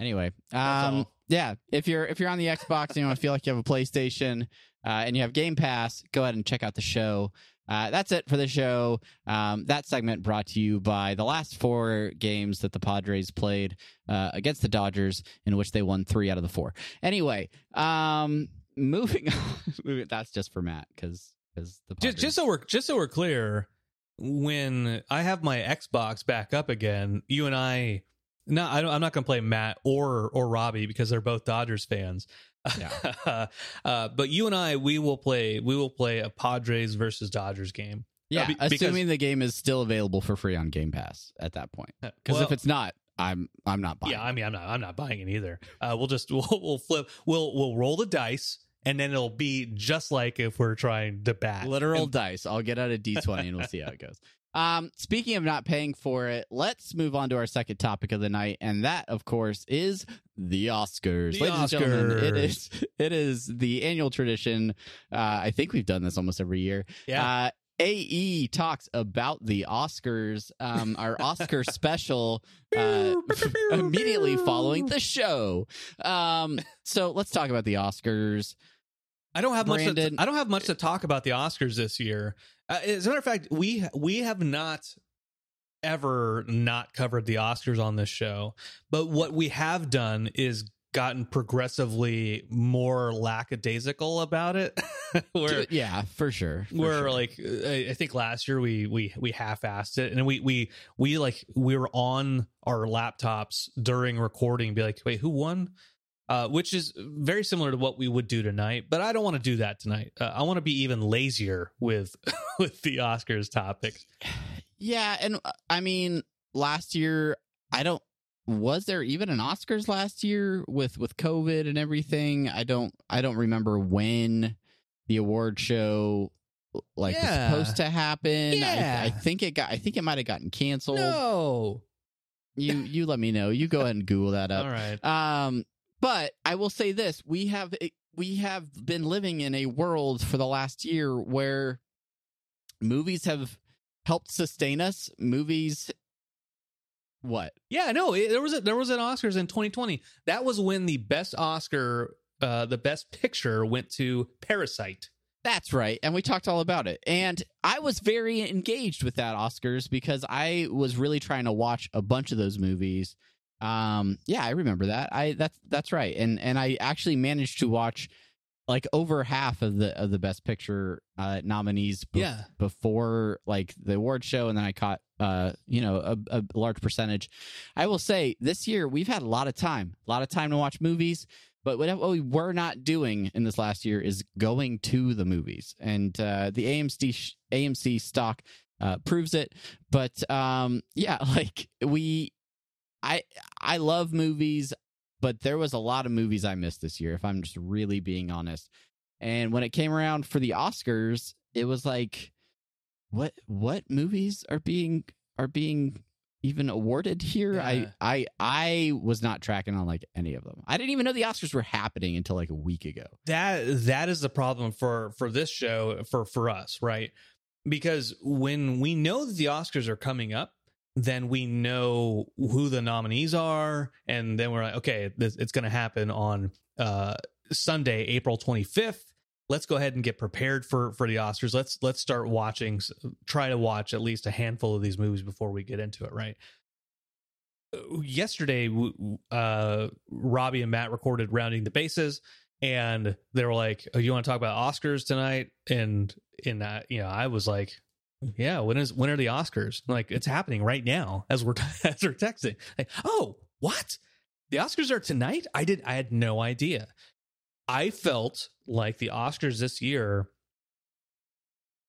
anyway um, yeah. If you're if you're on the Xbox and you want to feel like you have a PlayStation uh, and you have Game Pass, go ahead and check out the show. Uh, that's it for the show. Um, that segment brought to you by the last four games that the Padres played uh, against the Dodgers, in which they won three out of the four. Anyway. Um, Moving on, that's just for Matt because because the Padres. just just so we're just so we're clear, when I have my Xbox back up again, you and I, no, I don't, I'm not gonna play Matt or or Robbie because they're both Dodgers fans. Yeah, uh, but you and I, we will play we will play a Padres versus Dodgers game. Yeah, uh, be, assuming because, the game is still available for free on Game Pass at that point. Because well, if it's not. I'm I'm not buying. Yeah, I mean I'm not I'm not buying it either. Uh, we'll just we'll, we'll flip we'll we'll roll the dice, and then it'll be just like if we're trying to bat literal and- dice. I'll get out a D twenty and we'll see how it goes. Um, speaking of not paying for it, let's move on to our second topic of the night, and that, of course, is the Oscars. The Ladies Oscars. And gentlemen, it is it is the annual tradition. Uh, I think we've done this almost every year. Yeah. Uh, A E talks about the Oscars, um, our Oscar special, uh, immediately following the show. Um, so let's talk about the Oscars. I don't have Brandon, much. To, I don't have much to talk about the Oscars this year. Uh, as a matter of fact, we we have not ever not covered the Oscars on this show. But what we have done is gotten progressively more lackadaisical about it. Where, yeah, for sure. For we're sure. like, I think last year we we we half-assed it, and we we we like we were on our laptops during recording, be like, wait, who won? Uh, which is very similar to what we would do tonight, but I don't want to do that tonight. Uh, I want to be even lazier with with the Oscars topic. Yeah, and I mean, last year I don't. Was there even an Oscars last year with, with COVID and everything? I don't I don't remember when the award show like yeah. was supposed to happen. Yeah. I, I think it got I think it might have gotten canceled. No. You you let me know. You go ahead and Google that up. All right. Um but I will say this, we have we have been living in a world for the last year where movies have helped sustain us. Movies. What? Yeah, no, it, there was a, there was an Oscars in twenty twenty. That was when the best Oscar, uh, the best picture went to Parasite. That's right. And we talked all about it. And I was very engaged with that Oscars because I was really trying to watch a bunch of those movies. Um, yeah, I remember that. I that's that's right. And and I actually managed to watch like over half of the of the Best Picture uh, nominees be- yeah. before like the award show, and then I caught uh you know a, a large percentage. I will say this year we've had a lot of time, a lot of time to watch movies. But what we were not doing in this last year is going to the movies, and uh, the A M C A M C stock uh, proves it. But um, yeah, like we, I I love movies, but there was a lot of movies I missed this year, if I'm just really being honest. And when it came around for the Oscars, it was like, what what movies are being are being. even awarded here? Yeah. I, I I was not tracking on like any of them. I didn't even know the Oscars were happening until like a week ago. That that is the problem for for this show, for for us, right? Because when we know that the Oscars are coming up, then we know who the nominees are, and then we're like, okay, this, it's going to happen on uh, Sunday, April twenty-fifth. Let's go ahead and get prepared for, for the Oscars. Let's let's start watching, try to watch at least a handful of these movies before we get into it, right? Yesterday, uh, Robbie and Matt recorded Rounding the Bases, and they were like, oh, you want to talk about Oscars tonight? And, and uh, you know, I was like, yeah, when is when are the Oscars? Like, it's happening right now as we're, as we're texting. Like, oh, what? The Oscars are tonight? I did. I had no idea. I felt like the Oscars this year,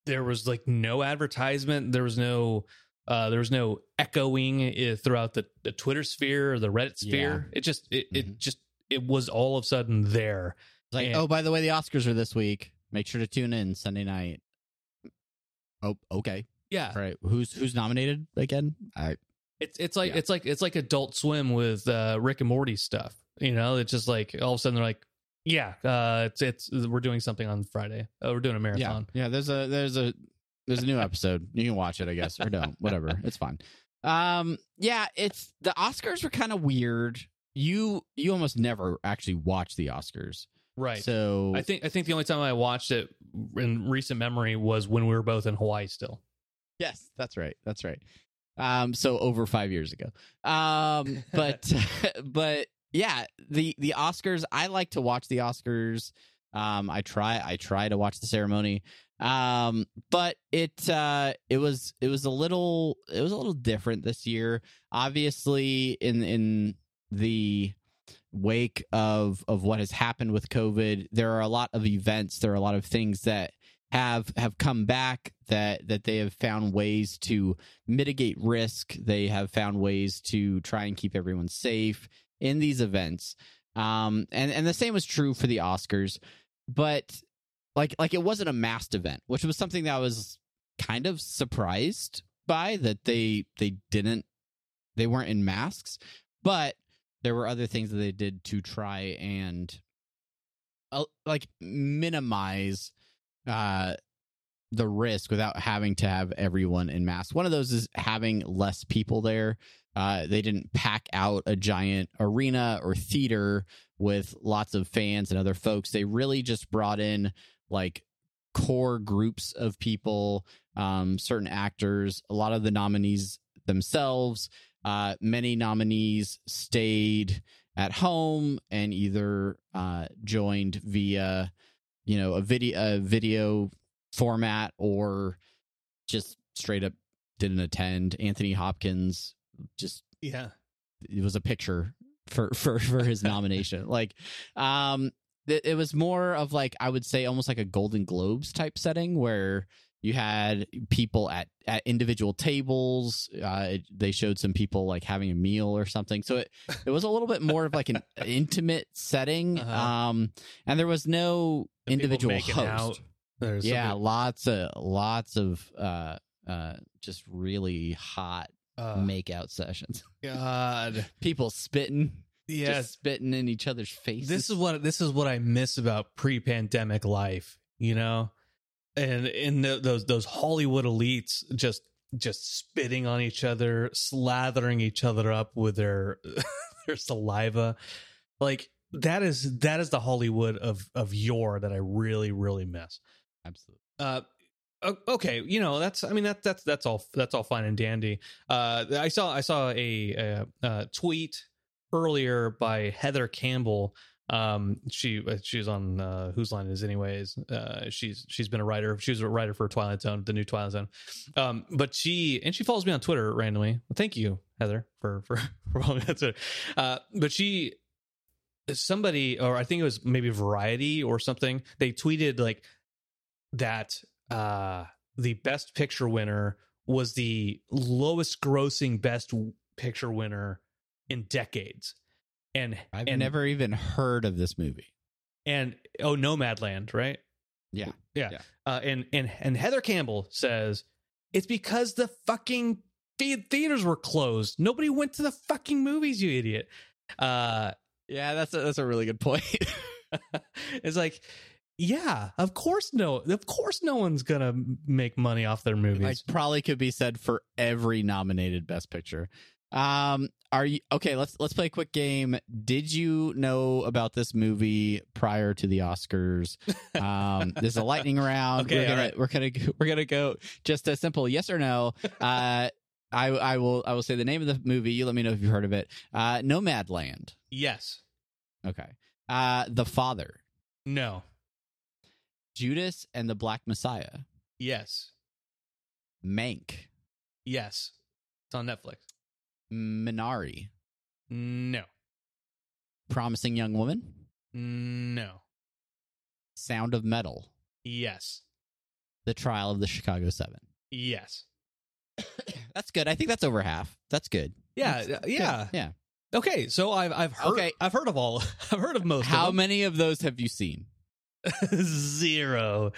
there was like no advertisement. There was no, uh, there was no echoing throughout the, the Twitter sphere or the Reddit sphere. Yeah. It just, it, mm-hmm. it just, it was all of a sudden there. It's like, and, oh, by the way, the Oscars are this week. Make sure to tune in Sunday night. Oh, okay. Yeah. All right. Who's, who's nominated again? I, it's, it's like, yeah. it's like, it's like Adult Swim with, uh, Rick and Morty stuff. You know, it's just like, all of a sudden they're like, yeah, uh, it's it's we're doing something on Friday. Oh, we're doing a marathon. Yeah, yeah there's a there's a there's a new episode. You can watch it, I guess, or don't. Whatever, it's fine. Um, yeah, it's the Oscars were kind of weird. You you almost never actually watch the Oscars, right? So I think I think the only time I watched it in recent memory was when we were both in Hawaii. Still, yes, that's right, that's right. Um, so over five years ago. Um, but but. Yeah, the, the Oscars, I like to watch the Oscars. Um, I try I try to watch the ceremony. Um, but it uh, it was it was a little it was a little different this year. Obviously, in in the wake of of what has happened with COVID, there are a lot of events, there are a lot of things that have have come back that that they have found ways to mitigate risk. They have found ways to try and keep everyone safe in these events. Um, and, and the same was true for the Oscars, but like, like it wasn't a masked event, which was something that I was kind of surprised by, that they, they didn't, they weren't in masks, but there were other things that they did to try and uh, like minimize, uh, the risk without having to have everyone in masks. One of those is having less people there. Uh, they didn't pack out a giant arena or theater with lots of fans and other folks. They really just brought in like core groups of people, um, certain actors, a lot of the nominees themselves. Uh, many nominees stayed at home and either uh, joined via, you know, a video, a video format, or just straight up didn't attend. Anthony Hopkins. Just yeah, it was a picture for for, for his nomination. Like, um, th- it was more of like I would say almost like a Golden Globes type setting where you had people at at individual tables. Uh, it, they showed some people like having a meal or something. So it it was a little bit more of like an intimate setting. Uh-huh. Um, and there was no the individual host. Yeah, somebody... lots of lots of uh uh just really hot. Uh, make out sessions. God, people spitting, yeah, spitting in each other's faces. This is what this is what I miss about pre-pandemic life. You know, and in the, those those Hollywood elites just just spitting on each other, slathering each other up with their their saliva. Like that is that is the Hollywood of of yore that I really really miss. Absolutely. Uh, okay, you know that's I mean that's that's that's all that's all fine and dandy. Uh, I saw I saw a, a, a tweet earlier by Heather Campbell. Um, she she's on uh, Whose Line It Is Anyways. Uh, she's she's been a writer. She was a writer for Twilight Zone, the new Twilight Zone. Um, but she and she follows me on Twitter randomly. Well, thank you, Heather, for for, for following me on Twitter. Uh, but she. Somebody, or I think it was maybe Variety or something, they tweeted like that uh, the best picture winner was the lowest grossing best picture winner in decades. And I've and, never even heard of this movie. And oh, Nomadland, right? Yeah. Yeah. yeah. Uh, and, and, and Heather Campbell says it's because the fucking theaters were closed. Nobody went to the fucking movies, you idiot. Uh, Yeah, that's a, that's a really good point. It's like, yeah, of course no, of course no one's gonna make money off their movies. Like, probably could be said for every nominated Best Picture. Um, are you okay? Let's let's play a quick game. Did you know about this movie prior to the Oscars? Um, there's a lightning round. Okay, we're gonna, right. we're gonna we're gonna go just a simple yes or no. Uh, I I will I will say the name of the movie. You let me know if you've heard of it. Uh, Nomadland. Yes. Okay. Uh, The Father. No. Judas and the Black Messiah. Yes. Mank. Yes. It's on Netflix. Minari. No. Promising Young Woman. No. Sound of Metal. Yes. The Trial of the Chicago Seven. Yes. That's good. I think that's over half. That's good. Yeah. That's, yeah. Good. Yeah. Okay, so I've I've heard okay. I've heard of all I've heard of most. How of them. Many of those have you seen? Zero,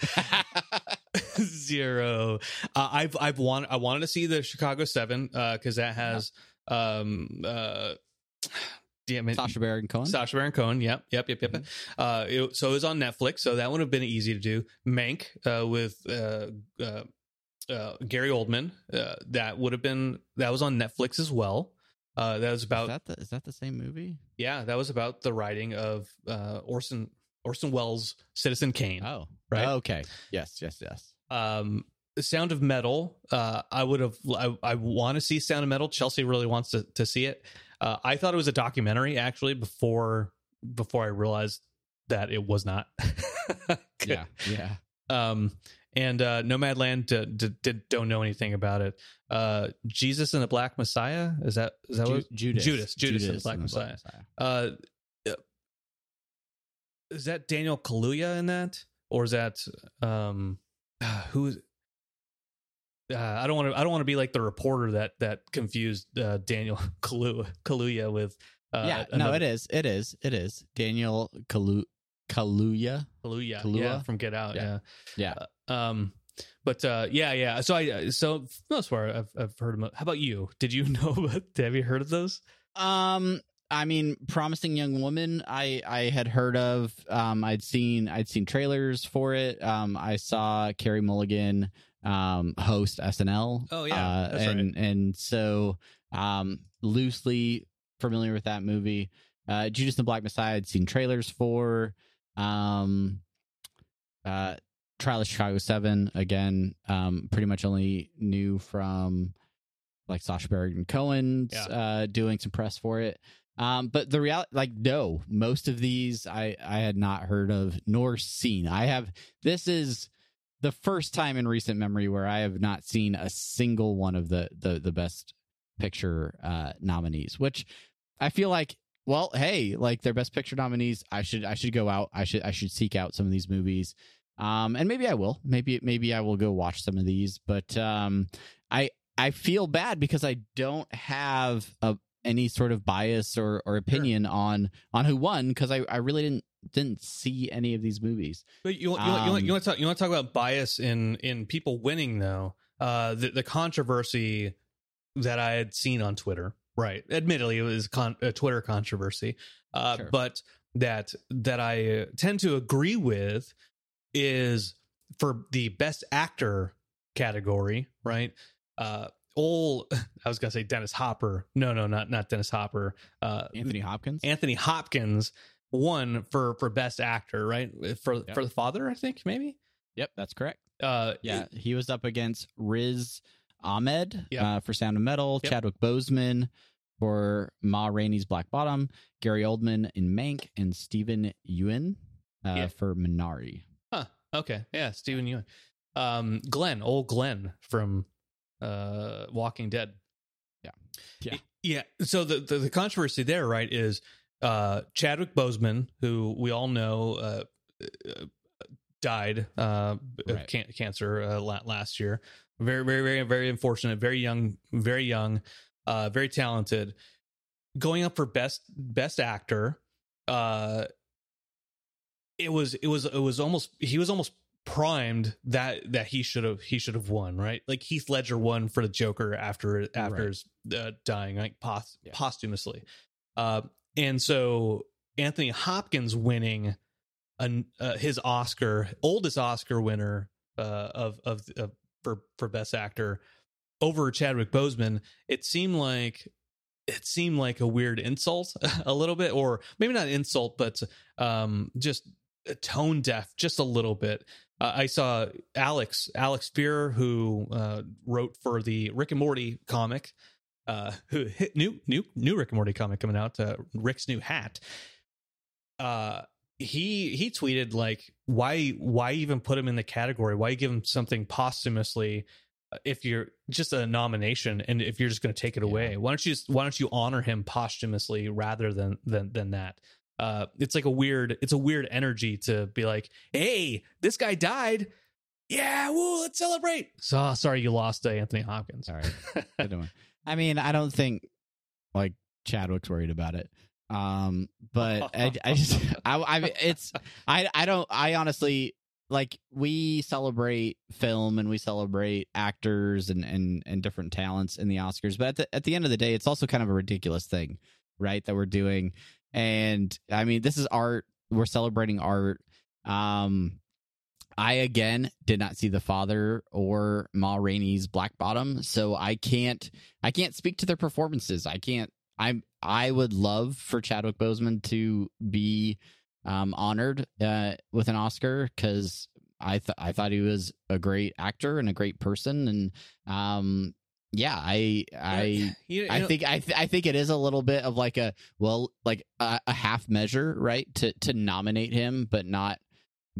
zero. Uh, I've I've want I wanted to see the Chicago Seven because uh, that has yeah. um uh, damn it, Sacha Baron Cohen. Sacha Baron Cohen. Yep, yep, yep, yep. Mm-hmm. Uh, it, so it was on Netflix, so that would have been easy to do. Mank uh, with uh, uh, uh, Gary Oldman. Uh, that would have been that was on Netflix as well. Uh, that was about. Is that, the, is that the same movie? Yeah, that was about the writing of uh, Orson Orson Welles' Citizen Kane. Oh, right. Oh, okay. Yes, yes, yes. Um, Sound of Metal. Uh, I would have. I, I want to see Sound of Metal. Chelsea really wants to, to see it. Uh, I thought it was a documentary actually before before I realized that it was not. yeah, yeah. Um, and uh, Nomadland d- d- d- don't know anything about it. Uh, Jesus and the Black Messiah is that is that Ju- what Judas Judas Judas, Judas and the Black and the Messiah. Black Messiah. Uh, is that Daniel Kaluuya in that, or is that um who? Uh, I don't want to I don't want to be like the reporter that that confused uh, Daniel Kalu- Kaluuya with uh, yeah another. No it is it is it is Daniel Kalu. Kaluuya. Kaluuya, Kaluuya, yeah, from Get Out, yeah, yeah. yeah. Um, but uh, yeah, yeah. So I, so most far I've I've heard of them. How about you? Did you know? About, have you heard of those? Um, I mean, Promising Young Woman. I I had heard of. Um, I'd seen I'd seen trailers for it. Um, I saw Carey Mulligan um host S N L. Oh yeah, uh, that's and right. and so um loosely familiar with that movie. Uh, Judas and the Black Messiah. I'd seen trailers for. Um, uh, Trial of Chicago Seven again. Um, pretty much only knew from like Sacha Baron Cohen's yeah. uh, doing some press for it. Um, but the reality, like, no, most of these I I had not heard of nor seen. I have. This is the first time in recent memory where I have not seen a single one of the the the Best Picture uh, nominees, which I feel like. Well, hey, like their Best Picture nominees, I should I should go out. I should I should seek out some of these movies, um, and maybe I will. Maybe maybe I will go watch some of these. But um, I I feel bad because I don't have a, any sort of bias or, or opinion sure. on on who won because I, I really didn't didn't see any of these movies. But you you, um, you, you want to talk you want to talk about bias in in people winning though. Uh, the, the controversy that I had seen on Twitter. Right. Admittedly, it was con- a Twitter controversy, uh, sure. but that that I tend to agree with is for the best actor category, right? Uh, all I was gonna say Dennis Hopper. No, no, not not Dennis Hopper. Uh, Anthony Hopkins. Anthony Hopkins won for for best actor, right? For yep. for The Father, I think maybe. Yep, that's correct. Uh, yeah, it, he was up against Riz Ahmed yep. uh, for Sound of Metal, yep. Chadwick Boseman for Ma Rainey's Black Bottom, Gary Oldman in Mank, and Stephen Ewan uh, yeah. for Minari. Huh. Okay. Yeah, Stephen Ewan. Um, Glenn, old Glenn from uh, Walking Dead. Yeah. Yeah. Yeah. So the, the, the controversy there, right, is uh, Chadwick Boseman, who we all know uh, died uh, right. of can- cancer uh, last year. Very, very, very, very unfortunate. Very young, very young, uh, very talented. Going up for best best actor, uh, it was it was it was almost he was almost primed that that he should have he should have won, right? Like Heath Ledger won for the Joker after after right. his uh, dying, like pos- yeah. posthumously, uh, and so Anthony Hopkins winning an, uh, his Oscar, oldest Oscar winner uh, of of. of for for best actor over Chadwick Boseman, it seemed like it seemed like a weird insult a little bit, or maybe not insult, but um, just tone deaf, just a little bit. Uh, I saw Alex, Alex Spear, who uh, wrote for the Rick and Morty comic, uh, who hit new, new, new Rick and Morty comic coming out, uh, Rick's New Hat. Uh, He he tweeted like, why why even put him in the category? Why give him something posthumously if you're just a nomination and if you're just going to take it yeah. away? Why don't you just, why don't you honor him posthumously rather than than than that? Uh, it's like a weird it's a weird energy to be like, hey, this guy died. Yeah, woo, let's celebrate. So sorry you lost uh, Anthony Hopkins. All right, good one. I mean, I don't think like Chadwick's worried about it. Um, but I, I just, I, I, it's, I, I don't, I honestly, like, we celebrate film and we celebrate actors and, and, and different talents in the Oscars. But at the, at the end of the day, it's also kind of a ridiculous thing, right, that we're doing. And I mean, this is art. We're celebrating art. Um, I, again, did not see The Father or Ma Rainey's Black Bottom. So I can't, I can't speak to their performances. I can't, I'm, I would love for Chadwick Boseman to be um, honored uh, with an Oscar because I th- I thought he was a great actor and a great person, and um, yeah, I I you, you I know, think I th- I think it is a little bit of like a well like a, a half measure, right, to to nominate him but not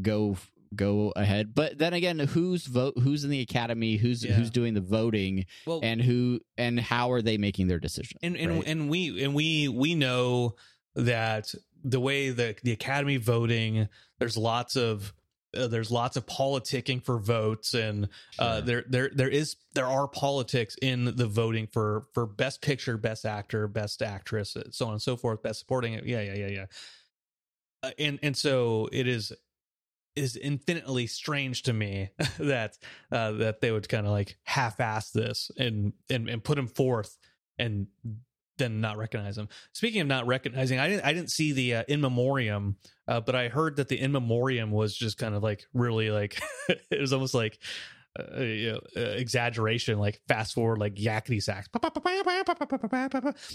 go go ahead. But then again, who's vote who's in the Academy, who's yeah. who's doing the voting, well, and who and how are they making their decision, and and, right? and we and we we know that the way the the Academy voting, there's lots of uh, there's lots of politicking for votes, and sure. uh there there there is there are politics in the voting for for best picture, best actor, best actress, so on and so forth, best supporting, yeah yeah yeah yeah uh, and and so it is is infinitely strange to me that uh, that they would kind of like half-ass this and, and and put him forth and then not recognize him. Speaking of not recognizing, I didn't I didn't see the uh, in memoriam, uh, but I heard that the in memoriam was just kind of like really like it was almost like uh, you know, uh, exaggeration, like fast forward, like yakety sax.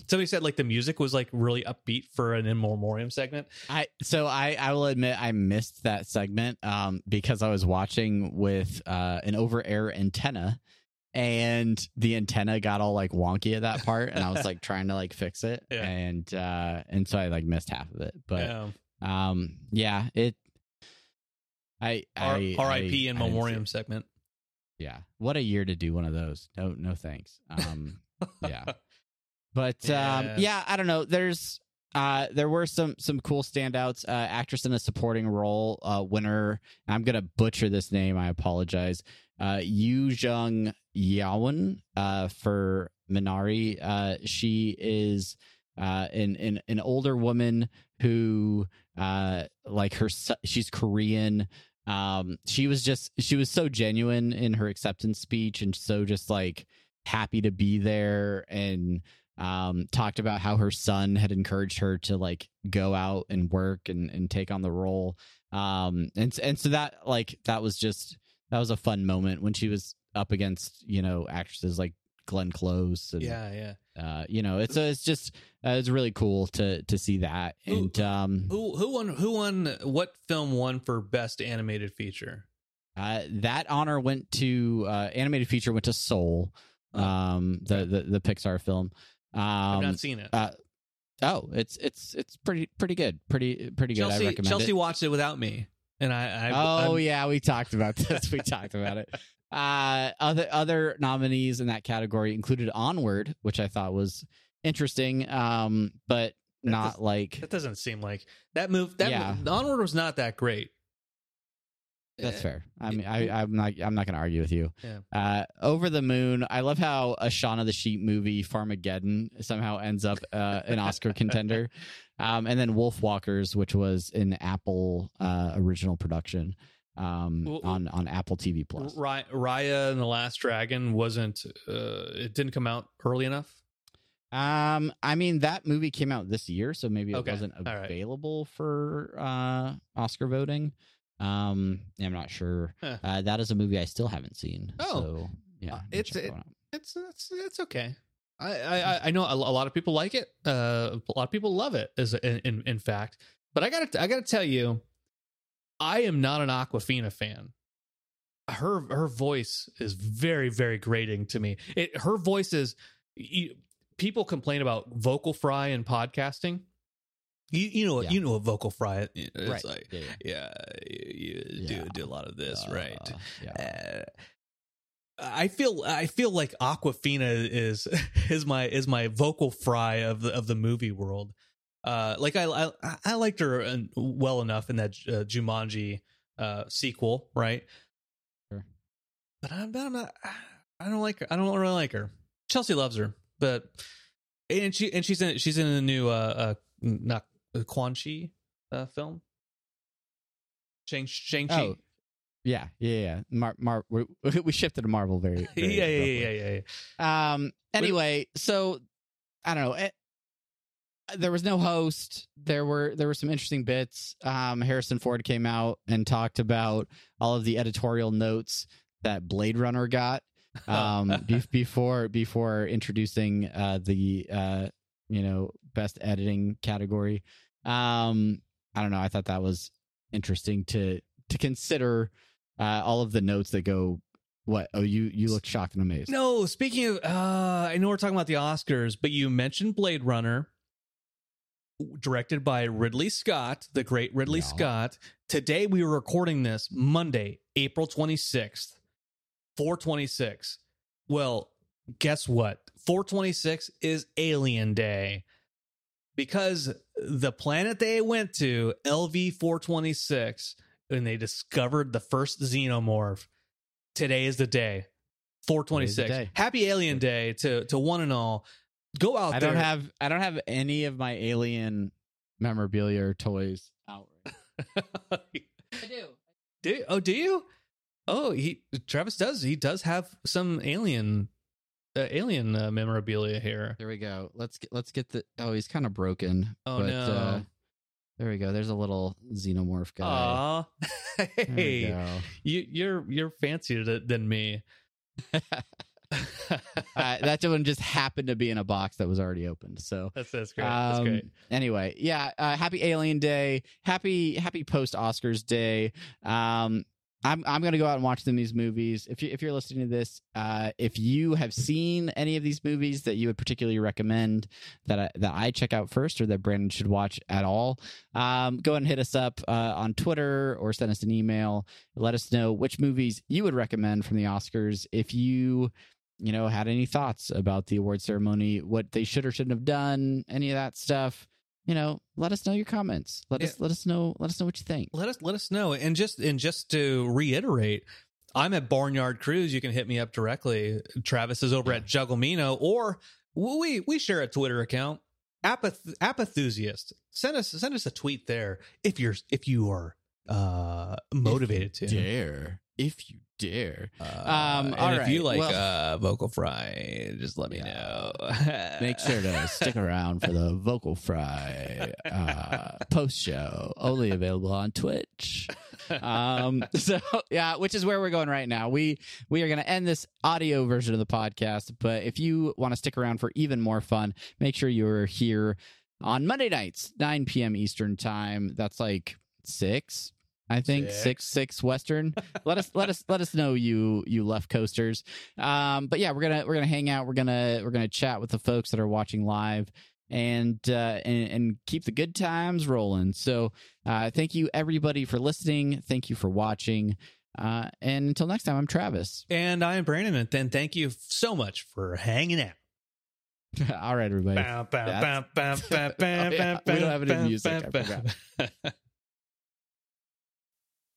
Somebody said like the music was like really upbeat for an in memoriam segment. I so I I will admit I missed that segment um because I was watching with uh an over air antenna, and the antenna got all like wonky at that part, and I was like trying to like fix it, yeah. and uh and so I like missed half of it, but yeah. um yeah it I I R I P in memoriam segment. Yeah, what a year to do one of those. No, no thanks. Um, yeah, but yeah. Um, yeah, I don't know. There's uh, there were some some cool standouts. Uh, actress in a supporting role, uh, winner. I'm gonna butcher this name. I apologize. Uh, Yoo Jung Yeon uh, for Minari. Uh, she is uh, an, an an older woman who uh, like her. She's Korean. Um, she was just, she was so genuine in her acceptance speech and so just like happy to be there, and, um, talked about how her son had encouraged her to like go out and work and, and take on the role. Um, and, and so that, like, that was just, that was a fun moment when she was up against, you know, actresses like Glenn Close. And, yeah, yeah. Uh, you know, it's it's just uh, it's really cool to to see that. And who, um, who who won who won what film won for best animated feature? Uh, that honor went to uh, animated feature went to Soul, um, the, the the Pixar film. Um, I've not seen it. Uh, oh, it's it's it's pretty pretty good, pretty pretty good. Chelsea, I recommend Chelsea it. Chelsea watched it without me, and I. I oh I'm... yeah, we talked about this. We talked about it. Uh, other other nominees in that category included Onward, which I thought was interesting, um, but that not does, like that doesn't seem like that move. That yeah. move, Onward was not that great. That's fair. I mean, I, I'm not. I'm not going to argue with you. Yeah. Uh, Over the Moon. I love how a Shaun the Sheep movie, Farmageddon, somehow ends up uh, an Oscar contender, um, and then Wolf Walkers, which was an Apple uh, original production um, well, on on Apple T V Plus. Raya, Raya and the Last Dragon wasn't. Uh, it didn't come out early enough. Um, I mean, that movie came out this year, so maybe it okay. wasn't available right. for uh, Oscar voting. Um, I'm not sure. Huh. Uh, that is a movie I still haven't seen. Oh, so, yeah, it's it, it's it's it's okay. I, I I know a lot of people like it. Uh, a lot of people love it. As in, in in fact, but I gotta I gotta tell you, I am not an Awkwafina fan. Her her voice is very very grating to me. It her voice is. You, people complain about vocal fry in podcasting. You you know yeah. you know a vocal fry is right. like yeah, yeah. yeah you, you yeah. do do a lot of this uh, right. Yeah. Uh, I feel I feel like Awkwafina is is my is my vocal fry of the of the movie world. Uh, like I I, I liked her well enough in that uh, Jumanji uh, sequel, right? Sure. But I'm, I'm not I don't like her. I don't really like her. Chelsea loves her, but and she and she's in she's in a new uh, uh not. Quan Chi uh, film? Shang, Shang-Chi. Oh, yeah, yeah, yeah. Mar- Mar- we, we shifted to Marvel very, very yeah, yeah, yeah, yeah, yeah. Um, anyway, so, I don't know. It, there was no host. There were there were some interesting bits. Um, Harrison Ford came out and talked about all of the editorial notes that Blade Runner got um, be- before, before introducing uh, the... Uh, you know, best editing category. Um, I don't know. I thought that was interesting to to consider uh, all of the notes that go. What? Oh, you you look shocked and amazed. No, speaking of, uh, I know we're talking about the Oscars, but you mentioned Blade Runner, directed by Ridley Scott, the great Ridley yeah. Scott. Today we were recording this Monday, April twenty-sixth, four twenty-six. Well, guess what? four twenty-six is Alien Day, because the planet they went to, L V four twenty-six, and they discovered the first xenomorph. Today is the day. four twenty-six. Day. Happy Alien Day to to one and all. Go out I there. I don't have I don't have any of my alien memorabilia or toys out. I do. Do oh do you? Oh, he Travis does. He does have some alien Uh, alien uh, memorabilia here. There we go. Let's get let's get the. Oh, he's kind of broken. Oh but, no! Uh, there we go. There's a little xenomorph guy. Aw, hey, you, you're you're fancier than me. uh, that one just happened to be in a box that was already opened. So that's that's great. Um, that's great. Anyway, yeah. Uh, happy Alien Day. Happy happy post Oscars Day. Um, I'm I'm going to go out and watch them, these movies. If, you, if you're listening to this, uh, if you have seen any of these movies that you would particularly recommend that I, that I check out first or that Brandon should watch at all, um, go and hit us up uh, on Twitter or send us an email. Let us know which movies you would recommend from the Oscars. If you, you know, had any thoughts about the award ceremony, what they should or shouldn't have done, any of that stuff. You know, let us know your comments. Let us yeah. let us know. Let us know what you think. Let us let us know. And just and just to reiterate, I'm at Barnyard Cruise. You can hit me up directly. Travis is over yeah. at Jugglemino, or we we share a Twitter account, Apath- Apathusiast. Send us send us a tweet there if you're if you are uh, motivated if you to dare. if you dare. Uh, um, and all if right. you like well, uh, Vocal Fry, just let me yeah. know. Make sure to stick around for the Vocal Fry uh, post show, only available on Twitch. Um, so yeah, which is where we're going right now. We we are going to end this audio version of the podcast, but if you want to stick around for even more fun, make sure you're here on Monday nights, nine p.m. Eastern time. That's like six. I think six six, six Western. Let us let us let us know you you left coasters. Um, but yeah, we're gonna we're gonna hang out. We're gonna we're gonna chat with the folks that are watching live and uh, and, and keep the good times rolling. So uh, thank you everybody for listening. Thank you for watching. Uh, and until next time, I'm Travis and I am Brandon. And thank you so much for hanging out. All right, everybody. Bow, bow, bow, bow, bow, oh, yeah. We don't have any music. Bow, I forgot.